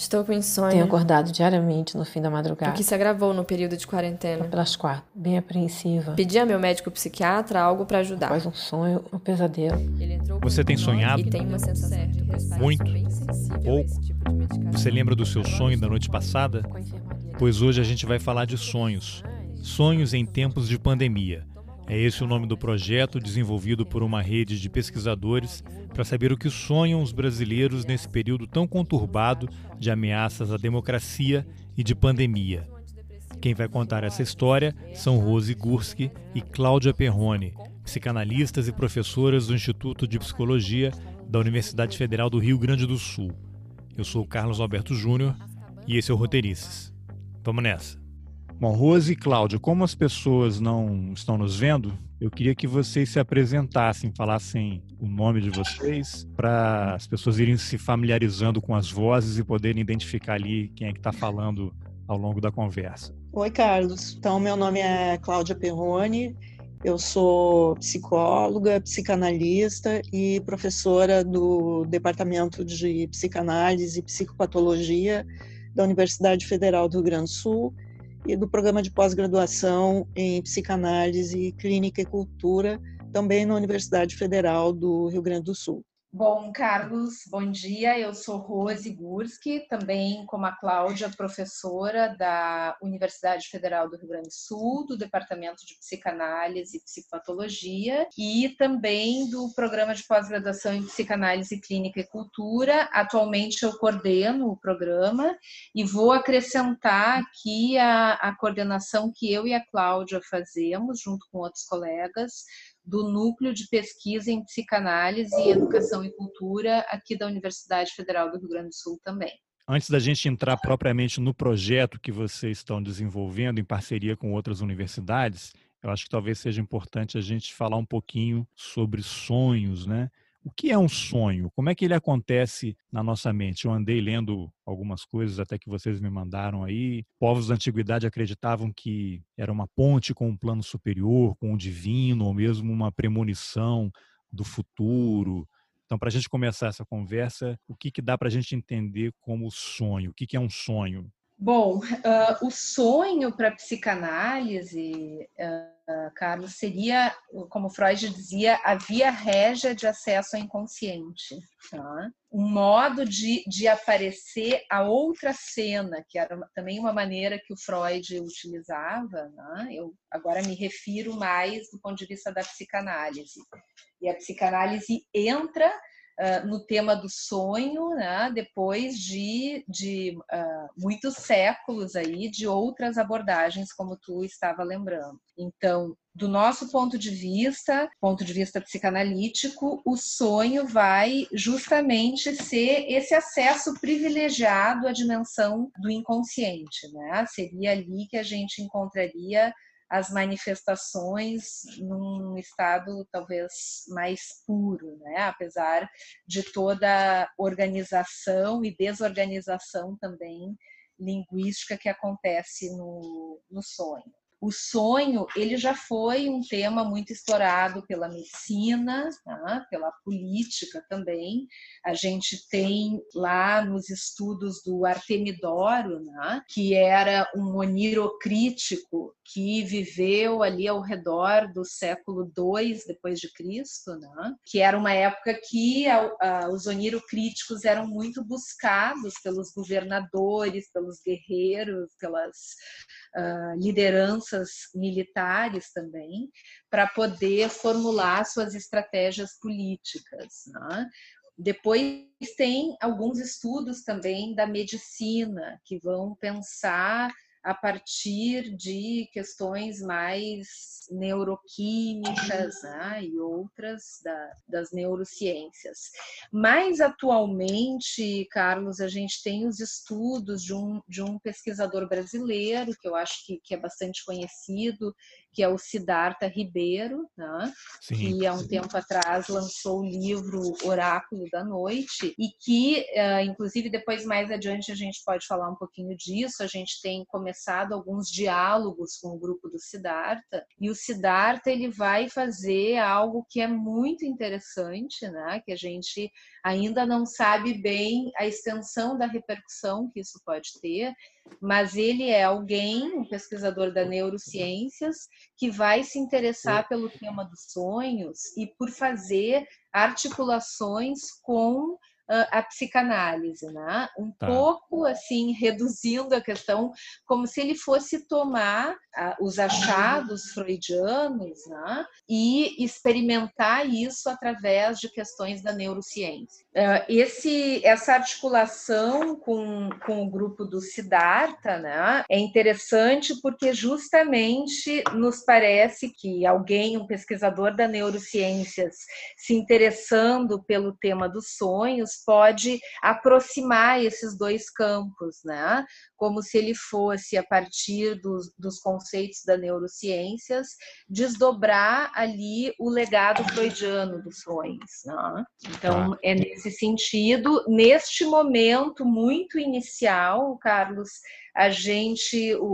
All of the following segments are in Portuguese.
Estou com insônia. Tenho acordado diariamente no fim da madrugada. O que se agravou no período de quarentena. Pelas 4, bem apreensiva. Pedi a meu médico psiquiatra algo para ajudar. Após um sonho, um pesadelo. Você tem sonhado? E tem uma sensação muito? Ou tipo você lembra do seu sonho da noite passada? Pois hoje a gente vai falar de sonhos. Sonhos em tempos de pandemia. É esse o nome do projeto, desenvolvido por uma rede de pesquisadores para saber o que sonham os brasileiros nesse período tão conturbado de ameaças à democracia e de pandemia. Quem vai contar essa história são Rose Gurski e Cláudia Perrone, psicanalistas e professoras do Instituto de Psicologia da Universidade Federal do Rio Grande do Sul. Eu sou o Carlos Alberto Júnior e esse é o Roteirices. Vamos nessa! Bom, Rose e Cláudia, como as pessoas não estão nos vendo, eu queria que vocês se apresentassem, falassem o nome de vocês, para as pessoas irem se familiarizando com as vozes e poderem identificar ali quem é que está falando ao longo da conversa. Oi, Carlos. Então, meu nome é Cláudia Perrone, eu sou psicóloga, psicanalista e professora do Departamento de Psicanálise e Psicopatologia da Universidade Federal do Rio Grande do Sul, e do Programa de Pós-Graduação em Psicanálise, Clínica e Cultura, também na Universidade Federal do Rio Grande do Sul. Bom, Carlos, bom dia. Eu sou Rose Gurski, também como a Cláudia, professora da Universidade Federal do Rio Grande do Sul, do Departamento de Psicanálise e Psicopatologia e também do Programa de Pós-Graduação em Psicanálise Clínica e Cultura. Atualmente eu coordeno o programa e vou acrescentar aqui a coordenação que eu e a Cláudia fazemos, junto com outros colegas, do Núcleo de Pesquisa em Psicanálise, Educação e Cultura, aqui da Universidade Federal do Rio Grande do Sul também. Antes da gente entrar propriamente no projeto que vocês estão desenvolvendo em parceria com outras universidades, eu acho que talvez seja importante a gente falar um pouquinho sobre sonhos, né? O que é um sonho? Como é que ele acontece na nossa mente? Eu andei lendo algumas coisas até que vocês me mandaram aí. Povos da antiguidade acreditavam que era uma ponte com um plano superior, com o divino, ou mesmo uma premonição do futuro. Então, para a gente começar essa conversa, o que dá para a gente entender como sonho? O que é um sonho? Bom, o sonho para a psicanálise, Carlos, seria, como Freud dizia, a via régia de acesso ao inconsciente. Tá? Um modo de aparecer a outra cena, que era também uma maneira que o Freud utilizava. Né? Eu agora me refiro mais do ponto de vista da psicanálise. E a psicanálise entra no tema do sonho, né, depois de muitos séculos aí de outras abordagens, como tu estava lembrando. Então, do nosso ponto de vista psicanalítico, o sonho vai justamente ser esse acesso privilegiado à dimensão do inconsciente, né? Seria ali que a gente encontraria as manifestações num estado talvez mais puro, né? Apesar de toda organização e desorganização também linguística que acontece no sonho. O sonho, ele já foi um tema muito explorado pela medicina, tá? Pela política também. A gente tem lá nos estudos do Artemidoro, né? Que era um onirocrítico que viveu ali ao redor do século II d.C., né? Que era uma época que os onirocríticos eram muito buscados pelos governadores, pelos guerreiros, pelas lideranças militares também, para poder formular suas estratégias políticas, né? Depois tem alguns estudos também da medicina, que vão pensar a partir de questões mais neuroquímicas, né, e outras das neurociências. Mais atualmente, Carlos, a gente tem os estudos de um pesquisador brasileiro, que eu acho que é bastante conhecido, que é o Sidarta Ribeiro, né? Sim, que há um tempo atrás lançou o livro Oráculo da Noite e que, inclusive, depois mais adiante a gente pode falar um pouquinho disso. A gente tem começado começado alguns diálogos com o grupo do Sidarta, e o Sidarta ele vai fazer algo que é muito interessante, né? Que a gente ainda não sabe bem a extensão da repercussão que isso pode ter, mas ele é alguém, um pesquisador da neurociências, que vai se interessar pelo tema dos sonhos e por fazer articulações com a psicanálise, né? Pouco assim, reduzindo a questão, como se ele fosse tomar os achados freudianos, né? E experimentar isso através de questões da neurociência. Essa articulação com o grupo do Sidarta, né? É interessante porque justamente nos parece que alguém, um pesquisador da neurociências, se interessando pelo tema dos sonhos, pode aproximar esses dois campos, né? Como se ele fosse, a partir dos conceitos da neurociências, desdobrar ali o legado freudiano dos sonhos, né? Então, é nesse sentido, neste momento muito inicial, Carlos,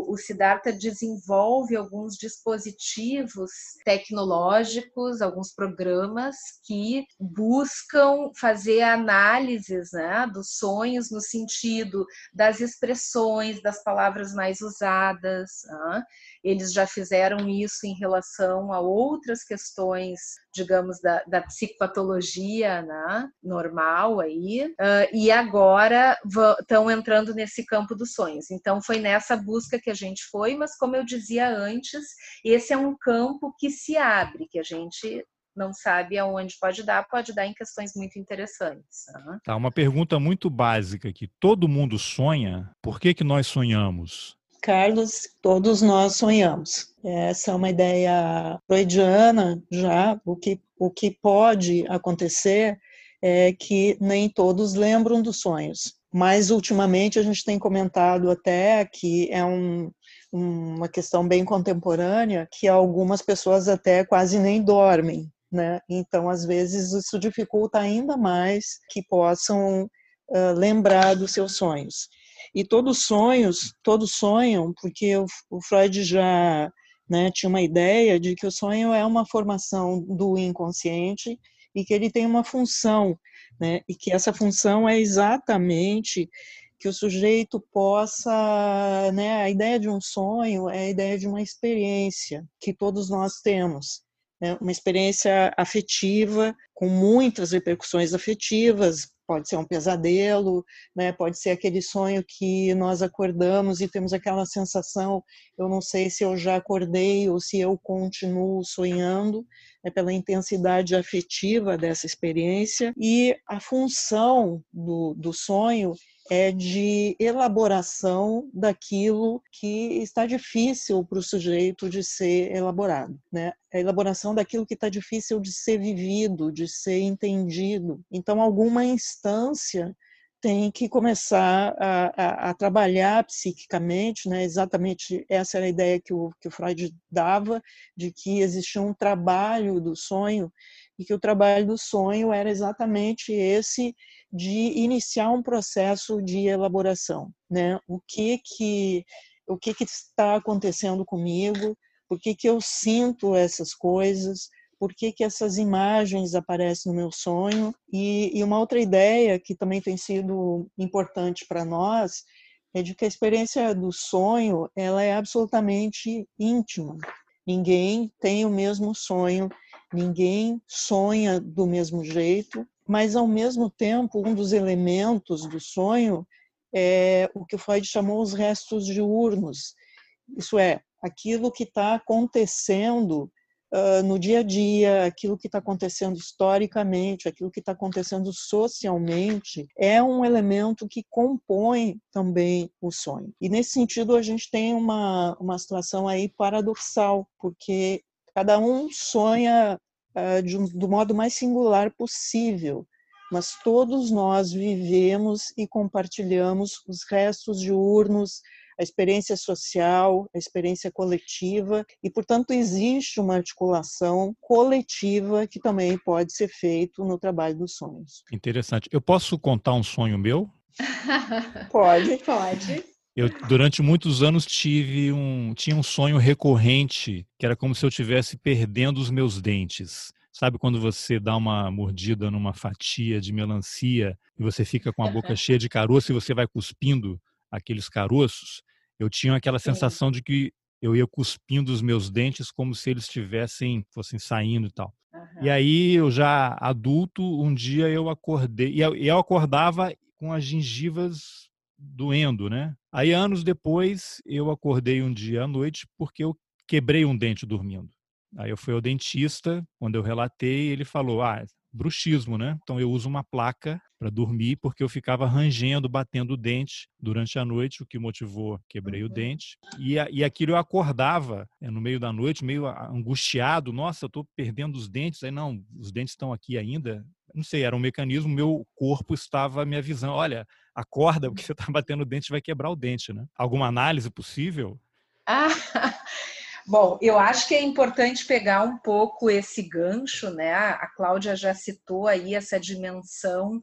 o Sidarta desenvolve alguns dispositivos tecnológicos, alguns programas que buscam fazer análises, né, dos sonhos no sentido das expressões, das palavras mais usadas, né? Eles já fizeram isso em relação a outras questões, digamos, da psicopatologia, né, normal aí, e agora estão entrando nesse campo dos sonhos. Então, foi nessa busca que a gente foi, mas como eu dizia antes, esse é um campo que se abre, que a gente não sabe aonde pode dar em questões muito interessantes. Né? Tá, uma pergunta muito básica aqui. Todo mundo sonha? Por que nós sonhamos? Carlos, todos nós sonhamos. Essa é uma ideia freudiana já. O que pode acontecer é que nem todos lembram dos sonhos. Mas, ultimamente, a gente tem comentado até que é uma questão bem contemporânea, que algumas pessoas até quase nem dormem, né? Então, às vezes, isso dificulta ainda mais que possam lembrar dos seus sonhos. E todos sonham, porque o Freud já, né, tinha uma ideia de que o sonho é uma formação do inconsciente e que ele tem uma função, né? E que essa função é exatamente que o sujeito possa, né? A ideia de um sonho é a ideia de uma experiência que todos nós temos, né? Uma experiência afetiva, com muitas repercussões afetivas, pode ser um pesadelo, né? Pode ser aquele sonho que nós acordamos e temos aquela sensação, eu não sei se eu já acordei ou se eu continuo sonhando, né? Pela intensidade afetiva dessa experiência. E a função do sonho é de elaboração daquilo que está difícil para o sujeito de ser elaborado, né? A elaboração daquilo que está difícil de ser vivido, de ser entendido. Então, alguma instância tem que começar a trabalhar psiquicamente, né? Exatamente essa era a ideia que o Freud dava, de que existia um trabalho do sonho, e que o trabalho do sonho era exatamente esse de iniciar um processo de elaboração, né? O que está acontecendo comigo? Por que eu sinto essas coisas? Por que essas imagens aparecem no meu sonho? E uma outra ideia que também tem sido importante para nós é de que a experiência do sonho, ela é absolutamente íntima. Ninguém tem o mesmo sonho, ninguém sonha do mesmo jeito, mas, ao mesmo tempo, um dos elementos do sonho é o que Freud chamou os restos diurnos. Isso é, aquilo que está acontecendo no dia a dia, aquilo que está acontecendo historicamente, aquilo que está acontecendo socialmente, é um elemento que compõe também o sonho. E, nesse sentido, a gente tem uma situação aí paradoxal, porque cada um sonha do modo mais singular possível, mas todos nós vivemos e compartilhamos os restos diurnos, a experiência social, a experiência coletiva, e, portanto, existe uma articulação coletiva que também pode ser feita no trabalho dos sonhos. Interessante. Eu posso contar um sonho meu? Pode. Eu, durante muitos anos, tinha um sonho recorrente, que era como se eu estivesse perdendo os meus dentes. Sabe quando você dá uma mordida numa fatia de melancia e você fica com a boca cheia de caroço e você vai cuspindo aqueles caroços? Eu tinha aquela sensação de que eu ia cuspindo os meus dentes como se eles fossem saindo e tal. Uhum. E aí, eu já adulto, um dia eu acordei. E eu acordava com as gengivas doendo, né? Aí, anos depois, eu acordei um dia à noite porque eu quebrei um dente dormindo. Aí eu fui ao dentista, quando eu relatei, ele falou, bruxismo, né? Então eu uso uma placa para dormir porque eu ficava rangendo, batendo o dente durante a noite, o que motivou, quebrei o dente. E aquilo eu acordava no meio da noite, meio angustiado, nossa, eu estou perdendo os dentes. Aí não, os dentes estão aqui ainda. Não sei, era um mecanismo, meu corpo estava me avisando, olha, acorda porque você está batendo o dente, vai quebrar o dente, né? Alguma análise possível? Bom, eu acho que é importante pegar um pouco esse gancho, né? A Cláudia já citou aí essa dimensão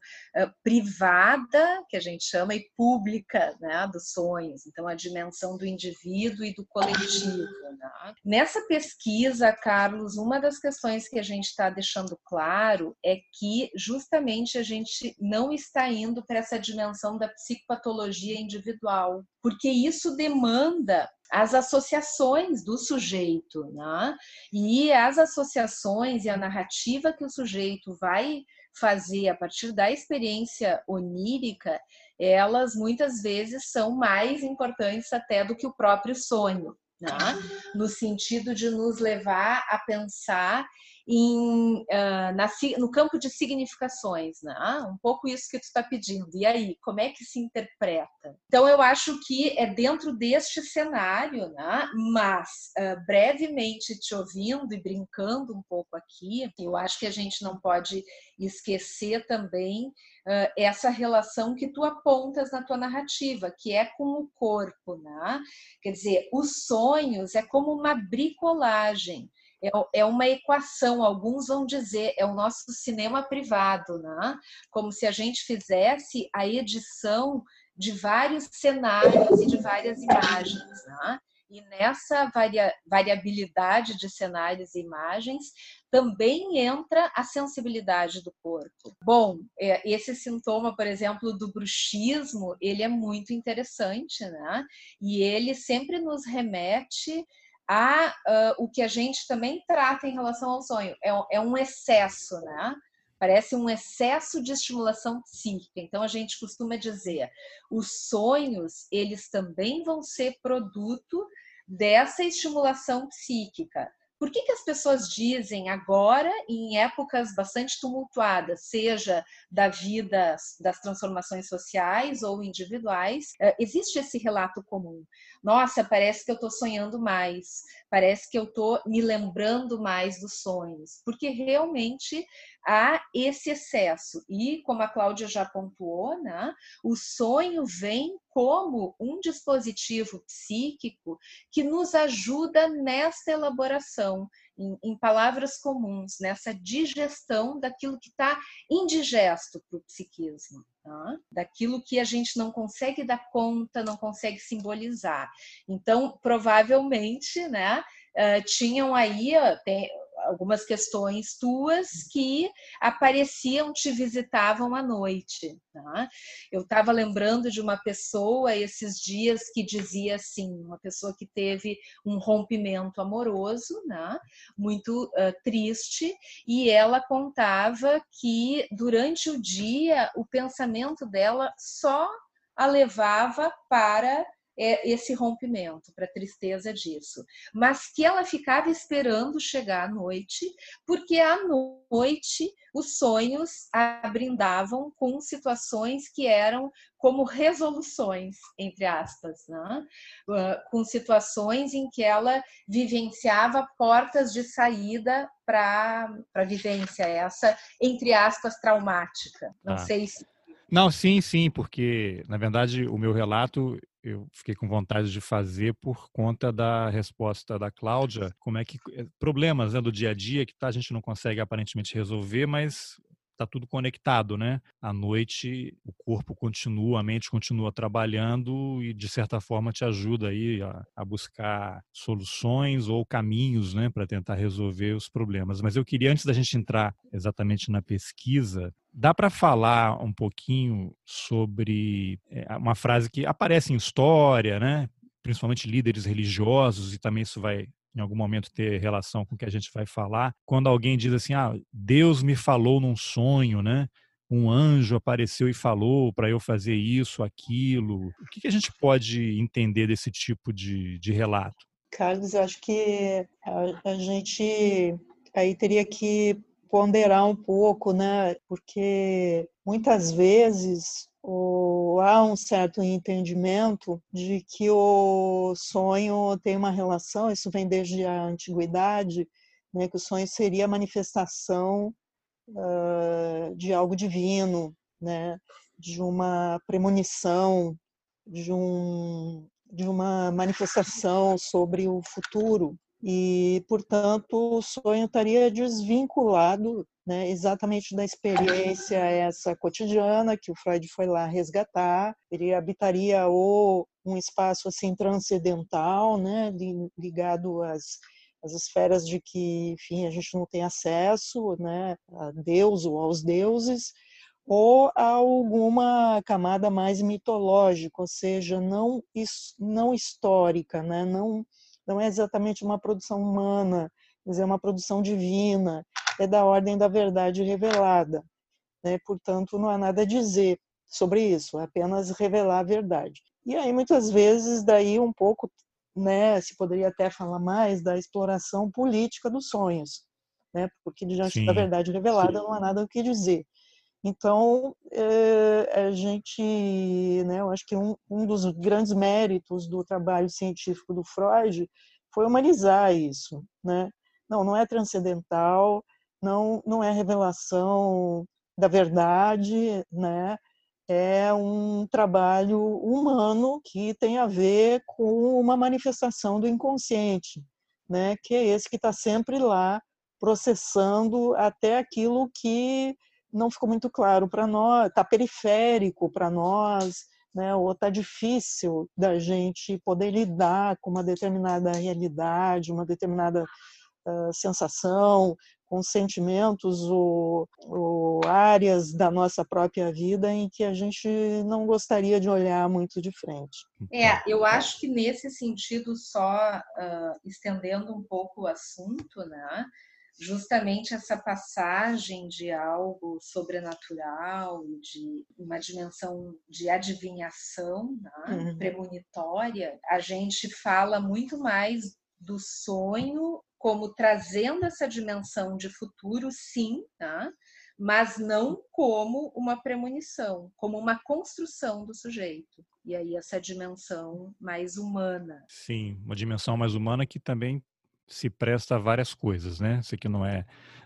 privada, que a gente chama, e pública, né, dos sonhos. Então, a dimensão do indivíduo e do coletivo, né? Nessa pesquisa, Carlos, uma das questões que a gente está deixando claro é que, justamente, a gente não está indo para essa dimensão da psicopatologia individual, porque isso demanda as associações do sujeito, né? E as associações e a narrativa que o sujeito vai fazer a partir da experiência onírica, elas muitas vezes são mais importantes até do que o próprio sonho, né? No sentido de nos levar a pensar no campo de significações, né? Um pouco isso que tu está pedindo. E aí, como é que se interpreta? Então, eu acho que é dentro deste cenário, né? Mas, brevemente te ouvindo e brincando um pouco aqui, eu acho que a gente não pode esquecer também essa relação que tu apontas na tua narrativa, que é com o corpo, né? Quer dizer, os sonhos é como uma bricolagem. É uma equação, alguns vão dizer, é o nosso cinema privado, né? Como se a gente fizesse a edição de vários cenários e de várias imagens, né? E nessa variabilidade de cenários e imagens também entra a sensibilidade do corpo. Bom, esse sintoma, por exemplo, do bruxismo, ele é muito interessante, né? E ele sempre nos remete o que a gente também trata em relação ao sonho, é um excesso, né? Parece um excesso de estimulação psíquica. Então, a gente costuma dizer, os sonhos, eles também vão ser produto dessa estimulação psíquica. Por que as pessoas dizem agora, em épocas bastante tumultuadas, seja da vida, das transformações sociais ou individuais, existe esse relato comum? Nossa, parece que eu estou sonhando mais, parece que eu estou me lembrando mais dos sonhos, porque realmente há esse excesso. E, como a Cláudia já pontuou, né, o sonho vem como um dispositivo psíquico que nos ajuda nessa elaboração, em palavras comuns, nessa digestão daquilo que está indigesto para o psiquismo, tá? Daquilo que a gente não consegue dar conta, não consegue simbolizar. Então, provavelmente, né, tinham aí... algumas questões tuas que apareciam, te visitavam à noite, tá? Eu estava lembrando de uma pessoa esses dias que dizia assim, uma pessoa que teve um rompimento amoroso, né? Muito triste, e ela contava que durante o dia o pensamento dela só a levava para esse rompimento, para a tristeza disso, mas que ela ficava esperando chegar à noite, porque à noite os sonhos a brindavam com situações que eram como resoluções, entre aspas, né? Com situações em que ela vivenciava portas de saída para a vivência essa, entre aspas, traumática. Não sei se... Não, sim, porque, na verdade, o meu relato... eu fiquei com vontade de fazer por conta da resposta da Cláudia, como é que problemas, né, do dia a dia que a gente não consegue aparentemente resolver, mas está tudo conectado, né? À noite, o corpo continua, a mente continua trabalhando e, de certa forma, te ajuda aí a buscar soluções ou caminhos, né, para tentar resolver os problemas. Mas eu queria, antes da gente entrar exatamente na pesquisa, dá para falar um pouquinho sobre uma frase que aparece em história, né? Principalmente líderes religiosos, e também isso vai, em algum momento, ter relação com o que a gente vai falar, quando alguém diz assim, ah, Deus me falou num sonho, né? Um anjo apareceu e falou para eu fazer isso, aquilo. O que a gente pode entender desse tipo de relato? Carlos, eu acho que a gente aí teria que ponderar um pouco, né? Porque muitas vezes há um certo entendimento de que o sonho tem uma relação, isso vem desde a antiguidade, né, que o sonho seria a manifestação de algo divino, né, de uma premonição, de uma manifestação sobre o futuro. E, portanto, o sonho estaria desvinculado, né, exatamente da experiência essa cotidiana que o Freud foi lá resgatar. Ele habitaria um espaço assim transcendental, né, ligado às esferas de que, enfim, a gente não tem acesso, né, a Deus ou aos deuses, ou a alguma camada mais mitológica, ou seja, não histórica, né, não é exatamente uma produção humana, mas é uma produção divina, é da ordem da verdade revelada, né? Portanto, não há nada a dizer sobre isso, é apenas revelar a verdade. E aí, muitas vezes, daí um pouco, né, se poderia até falar mais da exploração política dos sonhos, né? Porque diante da verdade revelada não há nada o que dizer. Então, a gente, né, eu acho que um dos grandes méritos do trabalho científico do Freud foi humanizar isso, né? Não é transcendental, não é revelação da verdade, né? É um trabalho humano que tem a ver com uma manifestação do inconsciente, né? Que é esse que está sempre lá processando até aquilo que não ficou muito claro para nós, está periférico para nós, né? Ou está difícil da gente poder lidar com uma determinada realidade, uma determinada sensação, com sentimentos ou áreas da nossa própria vida em que a gente não gostaria de olhar muito de frente. Eu acho que nesse sentido, só estendendo um pouco o assunto, né? Justamente essa passagem de algo sobrenatural, de uma dimensão de adivinhação, né? Premonitória, a gente fala muito mais do sonho como trazendo essa dimensão de futuro, sim, né? Mas não como uma premonição, como uma construção do sujeito. E aí essa dimensão mais humana. Sim, uma dimensão mais humana que também se presta a várias coisas, né? Isso aqui não é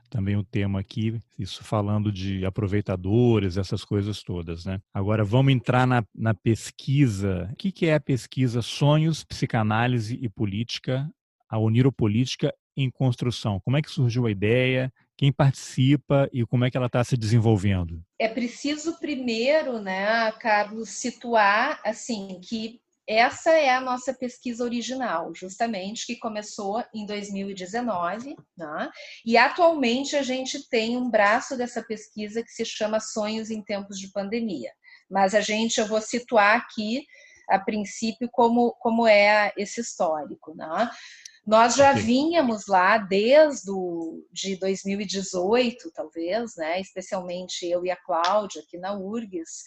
também o tema aqui, isso falando de aproveitadores, essas coisas todas, né? Agora, vamos entrar na pesquisa. O que é a pesquisa Sonhos, Psicanálise e Política, a Oniropolítica em Construção? Como é que surgiu a ideia? Quem participa e como é que ela está se desenvolvendo? É preciso primeiro, né, Carlos, situar assim que essa é a nossa pesquisa original, justamente, que começou em 2019, né? E atualmente a gente tem um braço dessa pesquisa que se chama Sonhos em Tempos de Pandemia. Mas eu vou situar aqui, a princípio, como é esse histórico, né? Nós já vinhamos lá desde de 2018, talvez, né? Especialmente eu e a Cláudia, aqui na URGS,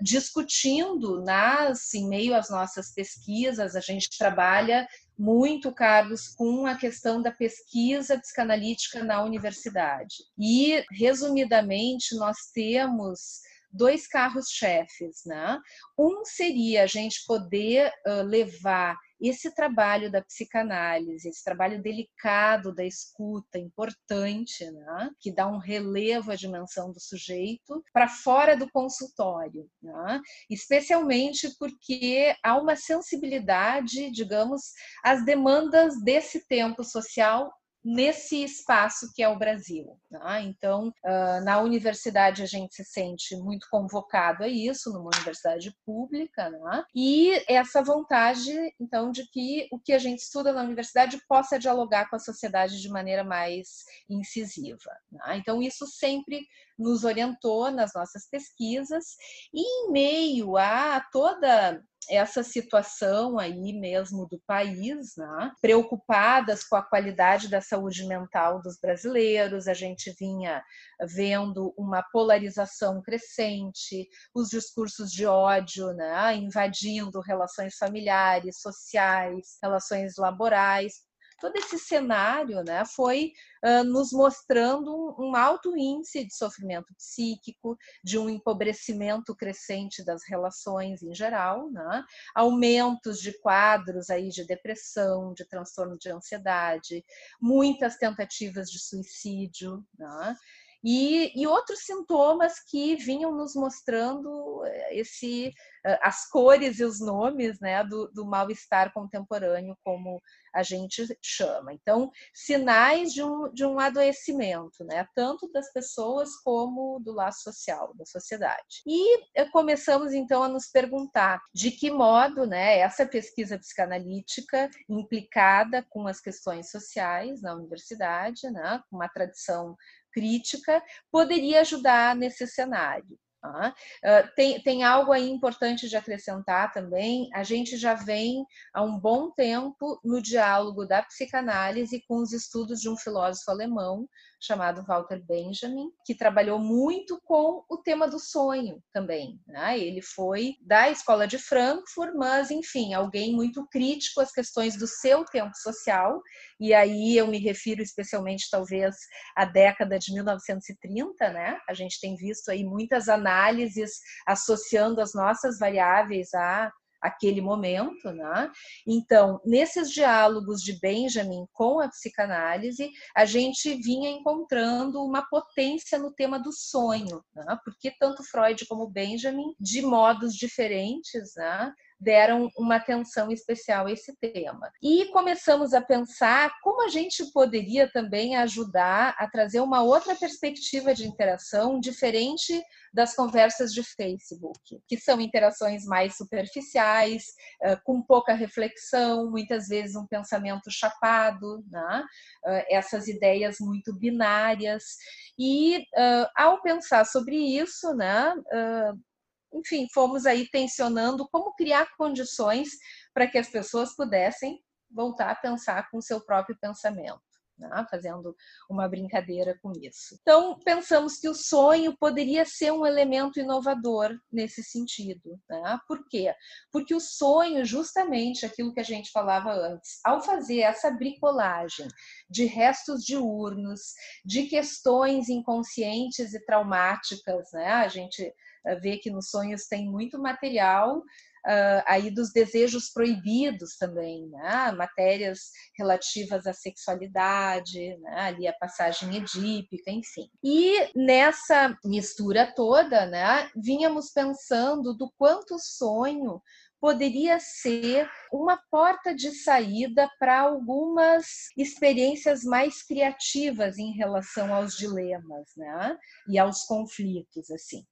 discutindo em meio às nossas pesquisas. A gente trabalha muito, Carlos, com a questão da pesquisa psicanalítica na universidade. E, resumidamente, nós temos dois carros-chefes, né? Um seria a gente poder levar esse trabalho da psicanálise, esse trabalho delicado da escuta, importante, né? Que dá um relevo à dimensão do sujeito, para fora do consultório, né? Especialmente porque há uma sensibilidade, digamos, às demandas desse tempo social nesse espaço que é o Brasil. Né? Então, na universidade a gente se sente muito convocado a isso, numa universidade pública, né? E essa vontade, então, de que o que a gente estuda na universidade possa dialogar com a sociedade de maneira mais incisiva. Né? Então, isso sempre nos orientou nas nossas pesquisas e em meio a toda essa situação aí mesmo do país, né? Preocupadas com a qualidade da saúde mental dos brasileiros, a gente vinha vendo uma polarização crescente, os discursos de ódio, né? Invadindo relações familiares, sociais, relações laborais. Todo esse cenário, né, foi nos mostrando um alto índice de sofrimento psíquico, de um empobrecimento crescente das relações em geral, né, aumentos de quadros aí de depressão, de transtorno de ansiedade, muitas tentativas de suicídio, né, e outros sintomas que vinham nos mostrando as cores e os nomes, né, do mal-estar contemporâneo, como a gente chama. Então, sinais de um adoecimento, né, tanto das pessoas como do laço social, da sociedade. E começamos, então, a nos perguntar de que modo, né, essa pesquisa psicanalítica implicada com as questões sociais na universidade, né, com uma tradição crítica, poderia ajudar nesse cenário. Tem algo aí importante de acrescentar também. A gente já vem há um bom tempo no diálogo da psicanálise com os estudos de um filósofo alemão chamado Walter Benjamin, que trabalhou muito com o tema do sonho também, né? Ele foi da Escola de Frankfurt, mas, enfim, alguém muito crítico às questões do seu tempo social, e aí eu me refiro especialmente, talvez, à década de 1930, né? A gente tem visto aí muitas análises associando as nossas variáveis àquele momento, né? Então, nesses diálogos de Benjamin com a psicanálise, a gente vinha encontrando uma potência no tema do sonho, né? Porque tanto Freud como Benjamin, de modos diferentes, né, deram uma atenção especial a esse tema. E começamos a pensar como a gente poderia também ajudar a trazer uma outra perspectiva de interação diferente das conversas de Facebook, que são interações mais superficiais, com pouca reflexão, muitas vezes um pensamento chapado, né? Essas ideias muito binárias. E ao pensar sobre isso, né, enfim, fomos aí tensionando como criar condições para que as pessoas pudessem voltar a pensar com o seu próprio pensamento, né? Fazendo uma brincadeira com isso. Então, pensamos que o sonho poderia ser um elemento inovador nesse sentido, né? Por quê? Porque o sonho, justamente aquilo que a gente falava antes, ao fazer essa bricolagem de restos diurnos, de questões inconscientes e traumáticas, né? A gente ver que nos sonhos tem muito material aí dos desejos proibidos também, né? Matérias relativas à sexualidade, né? Ali a passagem edípica, enfim. E nessa mistura toda, né, vínhamos pensando do quanto o sonho poderia ser uma porta de saída para algumas experiências mais criativas em relação aos dilemas, né? E aos conflitos, assim.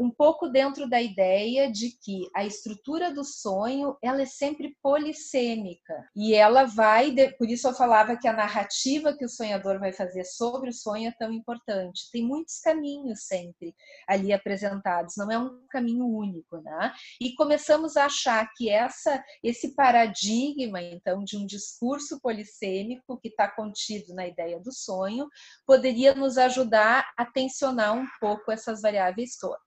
Um pouco dentro da ideia de que a estrutura do sonho, ela é sempre polissêmica e ela vai, por isso eu falava que a narrativa que o sonhador vai fazer sobre o sonho é tão importante. Tem muitos caminhos sempre ali apresentados, não é um caminho único, né? E começamos a achar que esse paradigma, então, de um discurso polissêmico que está contido na ideia do sonho, poderia nos ajudar a tensionar um pouco essas variáveis todas.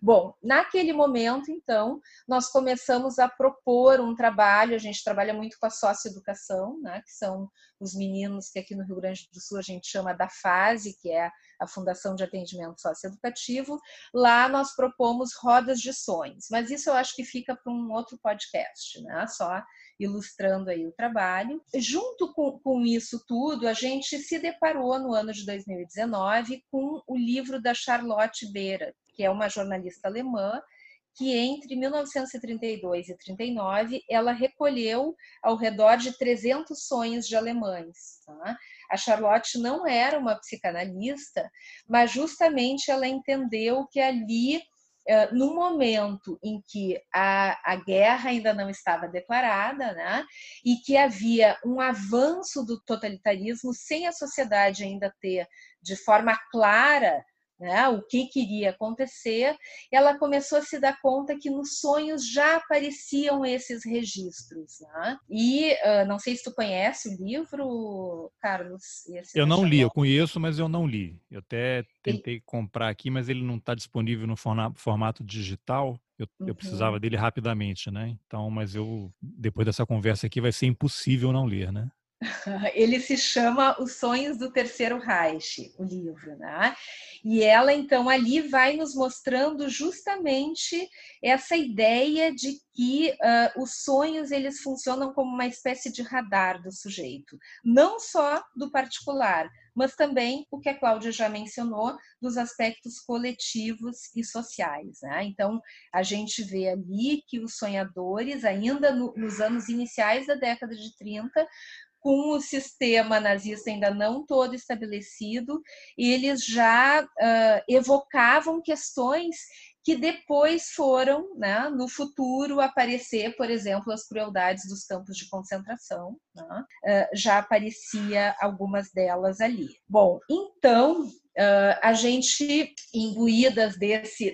Bom, naquele momento, então, nós começamos a propor um trabalho, a gente trabalha muito com a socioeducação, né, que são os meninos que aqui no Rio Grande do Sul a gente chama da FASE, que é a Fundação de Atendimento Socioeducativo. Lá nós propomos rodas de sonhos, mas isso eu acho que fica para um outro podcast, né? Só ilustrando aí o trabalho. Junto com isso tudo, a gente se deparou no ano de 2019 com o livro da Charlotte Beira, que é uma jornalista alemã, que entre 1932 e 1939, ela recolheu ao redor de 300 sonhos de alemães. Tá? A Charlotte não era uma psicanalista, mas justamente ela entendeu que ali, no momento em que a guerra ainda não estava declarada, né, e que havia um avanço do totalitarismo sem a sociedade ainda ter de forma clara, né, o que queria acontecer, ela começou a se dar conta que nos sonhos já apareciam esses registros. Né? E não sei se tu conhece o livro, Carlos. Eu não li, eu conheço, mas eu não li. Eu até tentei comprar aqui, mas ele não está disponível no formato digital. Eu precisava dele rapidamente, né? Então, mas eu, depois dessa conversa aqui, vai ser impossível não ler, né? Ele se chama Os Sonhos do Terceiro Reich, o livro, né? E ela, então, ali vai nos mostrando justamente essa ideia de que os sonhos, eles funcionam como uma espécie de radar do sujeito, não só do particular, mas também o que a Cláudia já mencionou, dos aspectos coletivos e sociais, né? Então, a gente vê ali que os sonhadores, ainda nos anos iniciais da década de 30, com o sistema nazista ainda não todo estabelecido, eles já evocavam questões que depois foram, né, no futuro, aparecer, por exemplo, as crueldades dos campos de concentração, né? Já aparecia algumas delas ali. Bom, então, a gente, imbuídas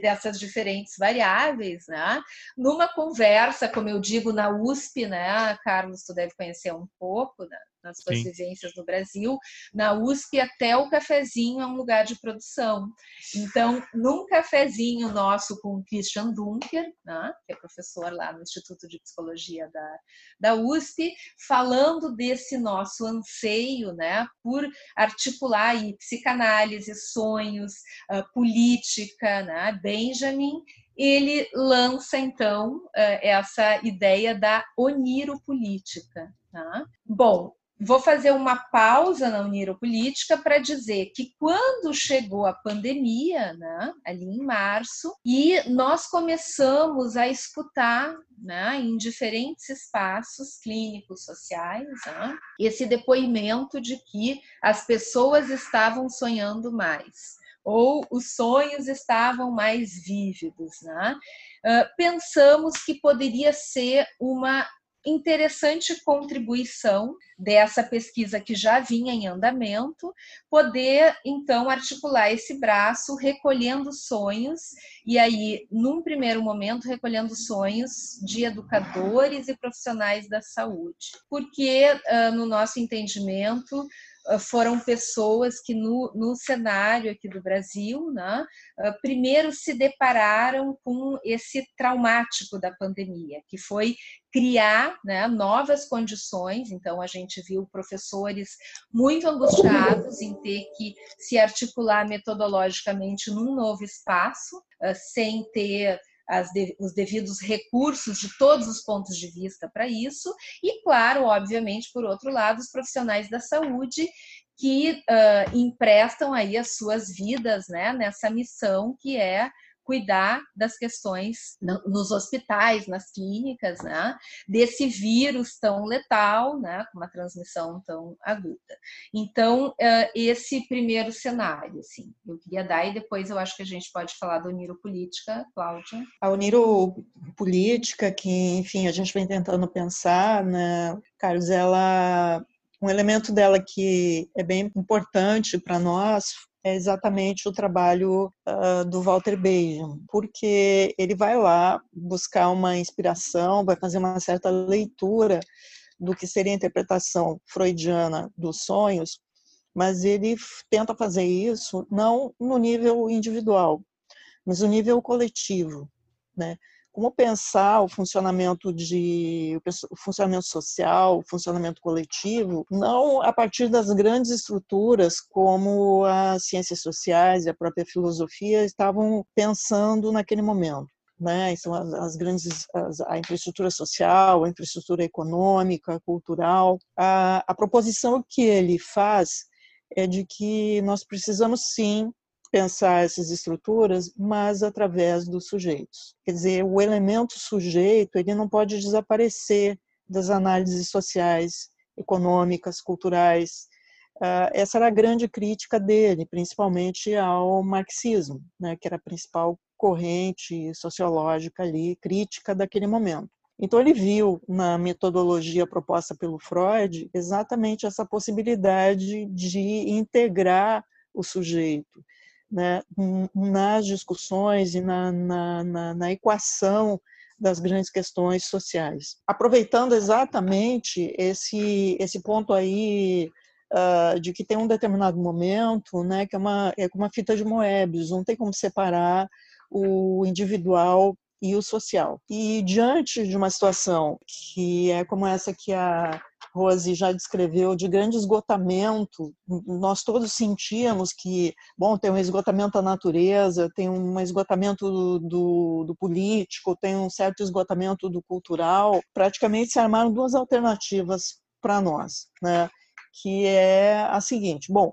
dessas diferentes variáveis, né, numa conversa, como eu digo, na USP, né, Carlos, tu deve conhecer um pouco, né, nas suas vivências no Brasil, na USP até o cafezinho é um lugar de produção. Então, num cafezinho nosso com o Christian Dunker, né, que é professor lá no Instituto de Psicologia da USP, falando desse nosso anseio, né, por articular aí psicanálise, sonhos, política, né, Benjamin, ele lança, então, essa ideia da oniropolítica. Né? Bom, vou fazer uma pausa na Oniropolítica para dizer que quando chegou a pandemia, né, ali em março, e nós começamos a escutar, né, em diferentes espaços clínicos, sociais, né, esse depoimento de que as pessoas estavam sonhando mais, ou os sonhos estavam mais vívidos, né? Pensamos que poderia ser uma interessante contribuição dessa pesquisa que já vinha em andamento, poder, então, articular esse braço recolhendo sonhos, e aí, num primeiro momento, recolhendo sonhos de educadores e profissionais da saúde, porque, no nosso entendimento, foram pessoas que no cenário aqui do Brasil, né, primeiro se depararam com esse traumático da pandemia, que foi criar, né, novas condições. Então, a gente viu professores muito angustiados em ter que se articular metodologicamente num novo espaço, sem ter os devidos recursos de todos os pontos de vista para isso, e claro, obviamente, por outro lado, os profissionais da saúde que emprestam aí as suas vidas, né, nessa missão que é cuidar das questões nos hospitais, nas clínicas, né, desse vírus tão letal, né, com uma transmissão tão aguda. Então, esse primeiro cenário, assim, eu queria dar, e depois eu acho que a gente pode falar da oniropolítica, Cláudia. A oniropolítica, que, enfim, a gente vem tentando pensar, né, Carlos, um elemento dela que é bem importante para nós é exatamente o trabalho do Walter Benjamin, porque ele vai lá buscar uma inspiração, vai fazer uma certa leitura do que seria a interpretação freudiana dos sonhos, mas ele tenta fazer isso não no nível individual, mas no nível coletivo, né? Como pensar o funcionamento social, o funcionamento coletivo, não a partir das grandes estruturas como as ciências sociais e a própria filosofia estavam pensando naquele momento, né? Então, a infraestrutura social, a infraestrutura econômica, cultural. A proposição que ele faz é de que nós precisamos, sim, pensar essas estruturas, mas através dos sujeitos. Quer dizer, o elemento sujeito, ele não pode desaparecer das análises sociais, econômicas, culturais, Essa era a grande crítica dele, principalmente ao marxismo, né, que era a principal corrente sociológica ali, crítica daquele momento. Então ele viu na metodologia proposta pelo Freud exatamente essa possibilidade de integrar o sujeito, né, nas discussões e na equação das grandes questões sociais. Aproveitando exatamente esse ponto aí de que tem um determinado momento, né, que é uma fita de Moebius, não tem como separar o individual e o social. E diante de uma situação que é como essa que a Rose já descreveu, de grande esgotamento, nós todos sentíamos que, bom, tem um esgotamento da natureza, tem um esgotamento do político, tem um certo esgotamento do cultural. Praticamente se armaram duas alternativas para nós, né? Que é a seguinte: bom,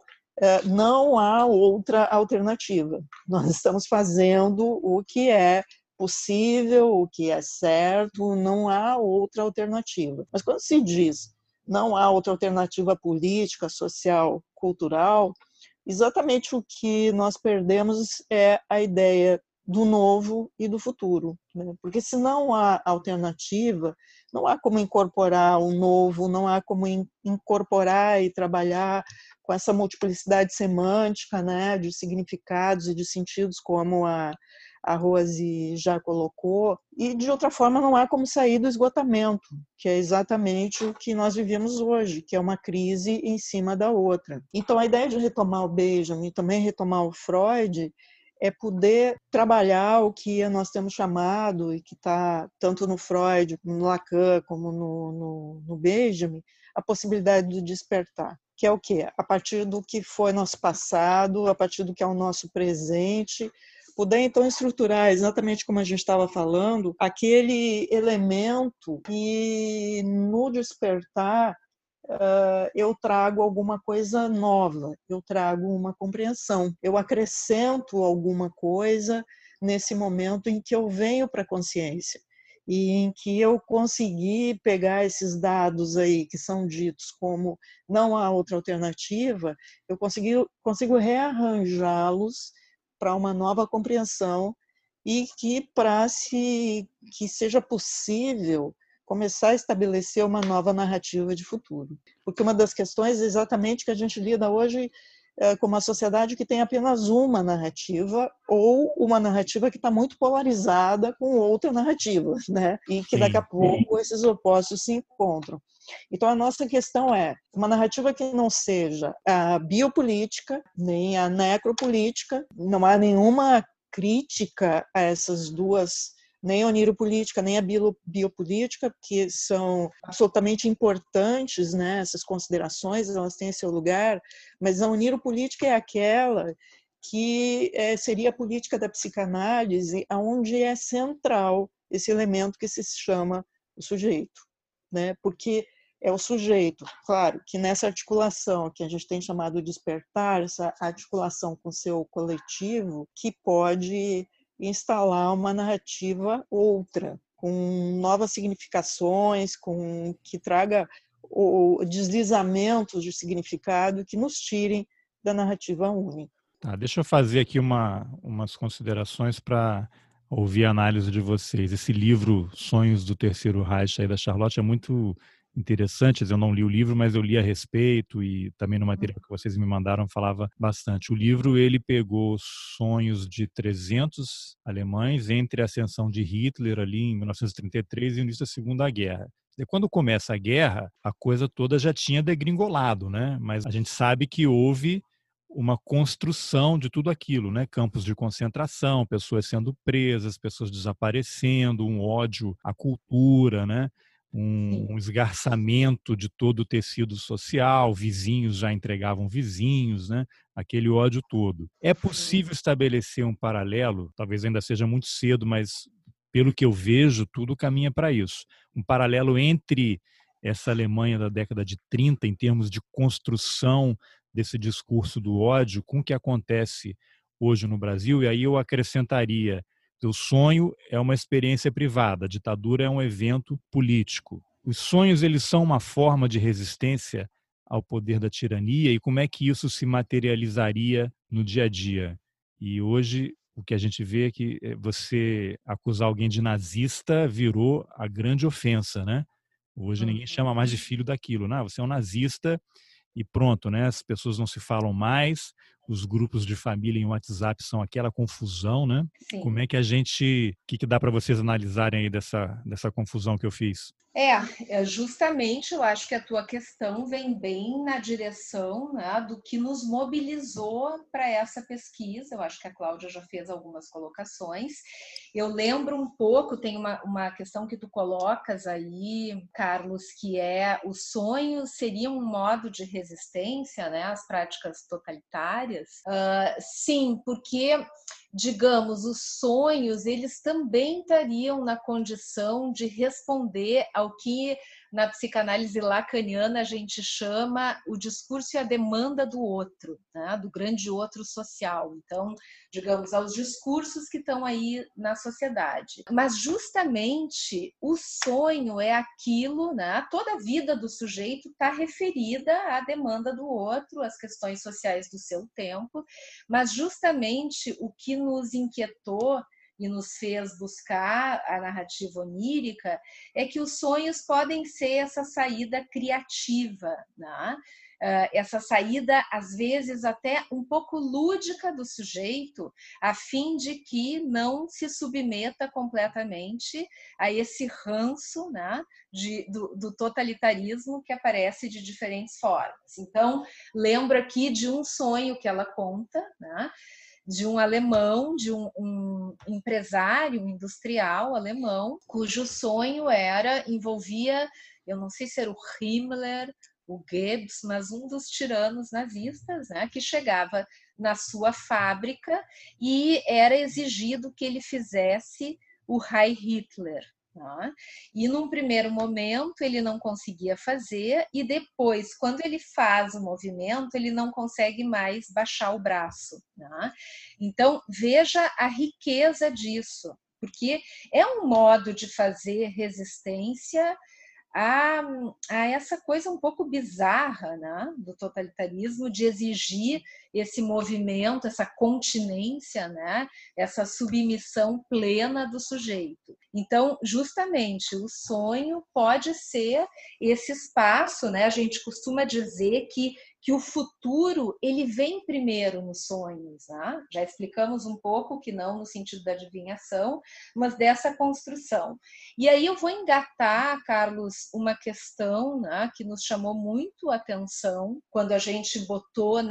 não há outra alternativa. Nós estamos fazendo o que é possível, o que é certo, não há outra alternativa. Mas quando se diz não há outra alternativa política, social, cultural, exatamente o que nós perdemos é a ideia do novo e do futuro, né? Porque se não há alternativa, não há como incorporar o novo, não há como incorporar e trabalhar com essa multiplicidade semântica, né, de significados e de sentidos, como a Rose já colocou, e de outra forma não há como sair do esgotamento, que é exatamente o que nós vivemos hoje, que é uma crise em cima da outra. Então a ideia de retomar o Benjamin e também retomar o Freud é poder trabalhar o que nós temos chamado, e que está tanto no Freud, como no Lacan, como no Benjamin, a possibilidade do despertar, que é o quê? A partir do que foi nosso passado, a partir do que é o nosso presente, poder então estruturar, exatamente como a gente estava falando, aquele elemento que no despertar eu trago alguma coisa nova, eu trago uma compreensão, eu acrescento alguma coisa nesse momento em que eu venho para a consciência e em que eu consegui pegar esses dados aí que são ditos como não há outra alternativa, eu consigo rearranjá-los para uma nova compreensão e que que seja possível começar a estabelecer uma nova narrativa de futuro. Porque uma das questões é exatamente que a gente lida hoje com uma sociedade que tem apenas uma narrativa, ou uma narrativa que está muito polarizada com outra narrativa, né? E que daqui a pouco esses opostos se encontram. Então a nossa questão é uma narrativa que não seja a biopolítica, nem a necropolítica. Não há nenhuma crítica a essas duas, nem a oniropolítica, nem a biopolítica, porque são absolutamente importantes, né, essas considerações, elas têm seu lugar, mas a oniropolítica é aquela que seria a política da psicanálise, onde é central esse elemento que se chama o sujeito, né, porque é o sujeito, claro, que nessa articulação que a gente tem chamado de despertar, essa articulação com seu coletivo, que pode instalar uma narrativa outra, com novas significações, que traga deslizamentos de significado que nos tirem da narrativa única. Tá, deixa eu fazer aqui umas considerações para ouvir a análise de vocês. Esse livro Sonhos do Terceiro Reich aí da Charlotte é muito interessantes. Eu não li o livro, mas eu li a respeito e também no material que vocês me mandaram falava bastante. O livro, ele pegou sonhos de 300 alemães entre a ascensão de Hitler ali em 1933 e o início da Segunda Guerra. E quando começa a guerra, a coisa toda já tinha degringolado, né? Mas a gente sabe que houve uma construção de tudo aquilo, né? Campos de concentração, pessoas sendo presas, pessoas desaparecendo, um ódio à cultura, né? Um esgarçamento de todo o tecido social, vizinhos já entregavam vizinhos, né? Aquele ódio todo. É possível estabelecer um paralelo, talvez ainda seja muito cedo, mas pelo que eu vejo, tudo caminha para isso. Um paralelo entre essa Alemanha da década de 30, em termos de construção desse discurso do ódio, com o que acontece hoje no Brasil, e aí eu acrescentaria: o sonho é uma experiência privada, a ditadura é um evento político. Os sonhos, eles são uma forma de resistência ao poder da tirania e como é que isso se materializaria no dia a dia. E hoje o que a gente vê é que você acusar alguém de nazista virou a grande ofensa, né? Hoje ninguém chama mais de filho daquilo, né? Você é um nazista e pronto, né? As pessoas não se falam mais, os grupos de família em WhatsApp são aquela confusão, né? Sim. Como é que a gente... O que dá para vocês analisarem aí dessa confusão que eu fiz? Justamente eu acho que a tua questão vem bem na direção, né, do que nos mobilizou para essa pesquisa. Eu acho que a Cláudia já fez algumas colocações. Eu lembro um pouco, tem uma questão que tu colocas aí, Carlos, que é o sonho seria um modo de resistência, né, às práticas totalitárias. Sim, porque... digamos, os sonhos, eles também estariam na condição de responder ao que na psicanálise lacaniana a gente chama o discurso e a demanda do outro, né? Do grande outro social. Então, digamos, aos discursos que estão aí na sociedade. Mas justamente o sonho é aquilo, né? Toda a vida do sujeito está referida à demanda do outro, às questões sociais do seu tempo, mas justamente o que nos inquietou e nos fez buscar a narrativa onírica é que os sonhos podem ser essa saída criativa, né? Essa saída, às vezes, até um pouco lúdica do sujeito, a fim de que não se submeta completamente a esse ranço, né, do totalitarismo que aparece de diferentes formas. Então, lembro aqui de um sonho que ela conta, né, de um alemão, de um empresário, um industrial alemão, cujo sonho envolvia, eu não sei se era o Himmler, o Goebbels, mas um dos tiranos nazistas, né, que chegava na sua fábrica e era exigido que ele fizesse o Heil Hitler. Né? E num primeiro momento ele não conseguia fazer e depois, quando ele faz o movimento, ele não consegue mais baixar o braço. Né? Então, veja a riqueza disso, porque é um modo de fazer resistência a essa coisa um pouco bizarra, né, do totalitarismo, de exigir esse movimento, essa continência, né, essa submissão plena do sujeito. Então, justamente, o sonho pode ser esse espaço, né, a gente costuma dizer que o futuro ele vem primeiro nos sonhos, né? Já explicamos um pouco que não no sentido da adivinhação, mas dessa construção. E aí eu vou engatar, Carlos, uma questão, né, que nos chamou muito a atenção quando a gente colocou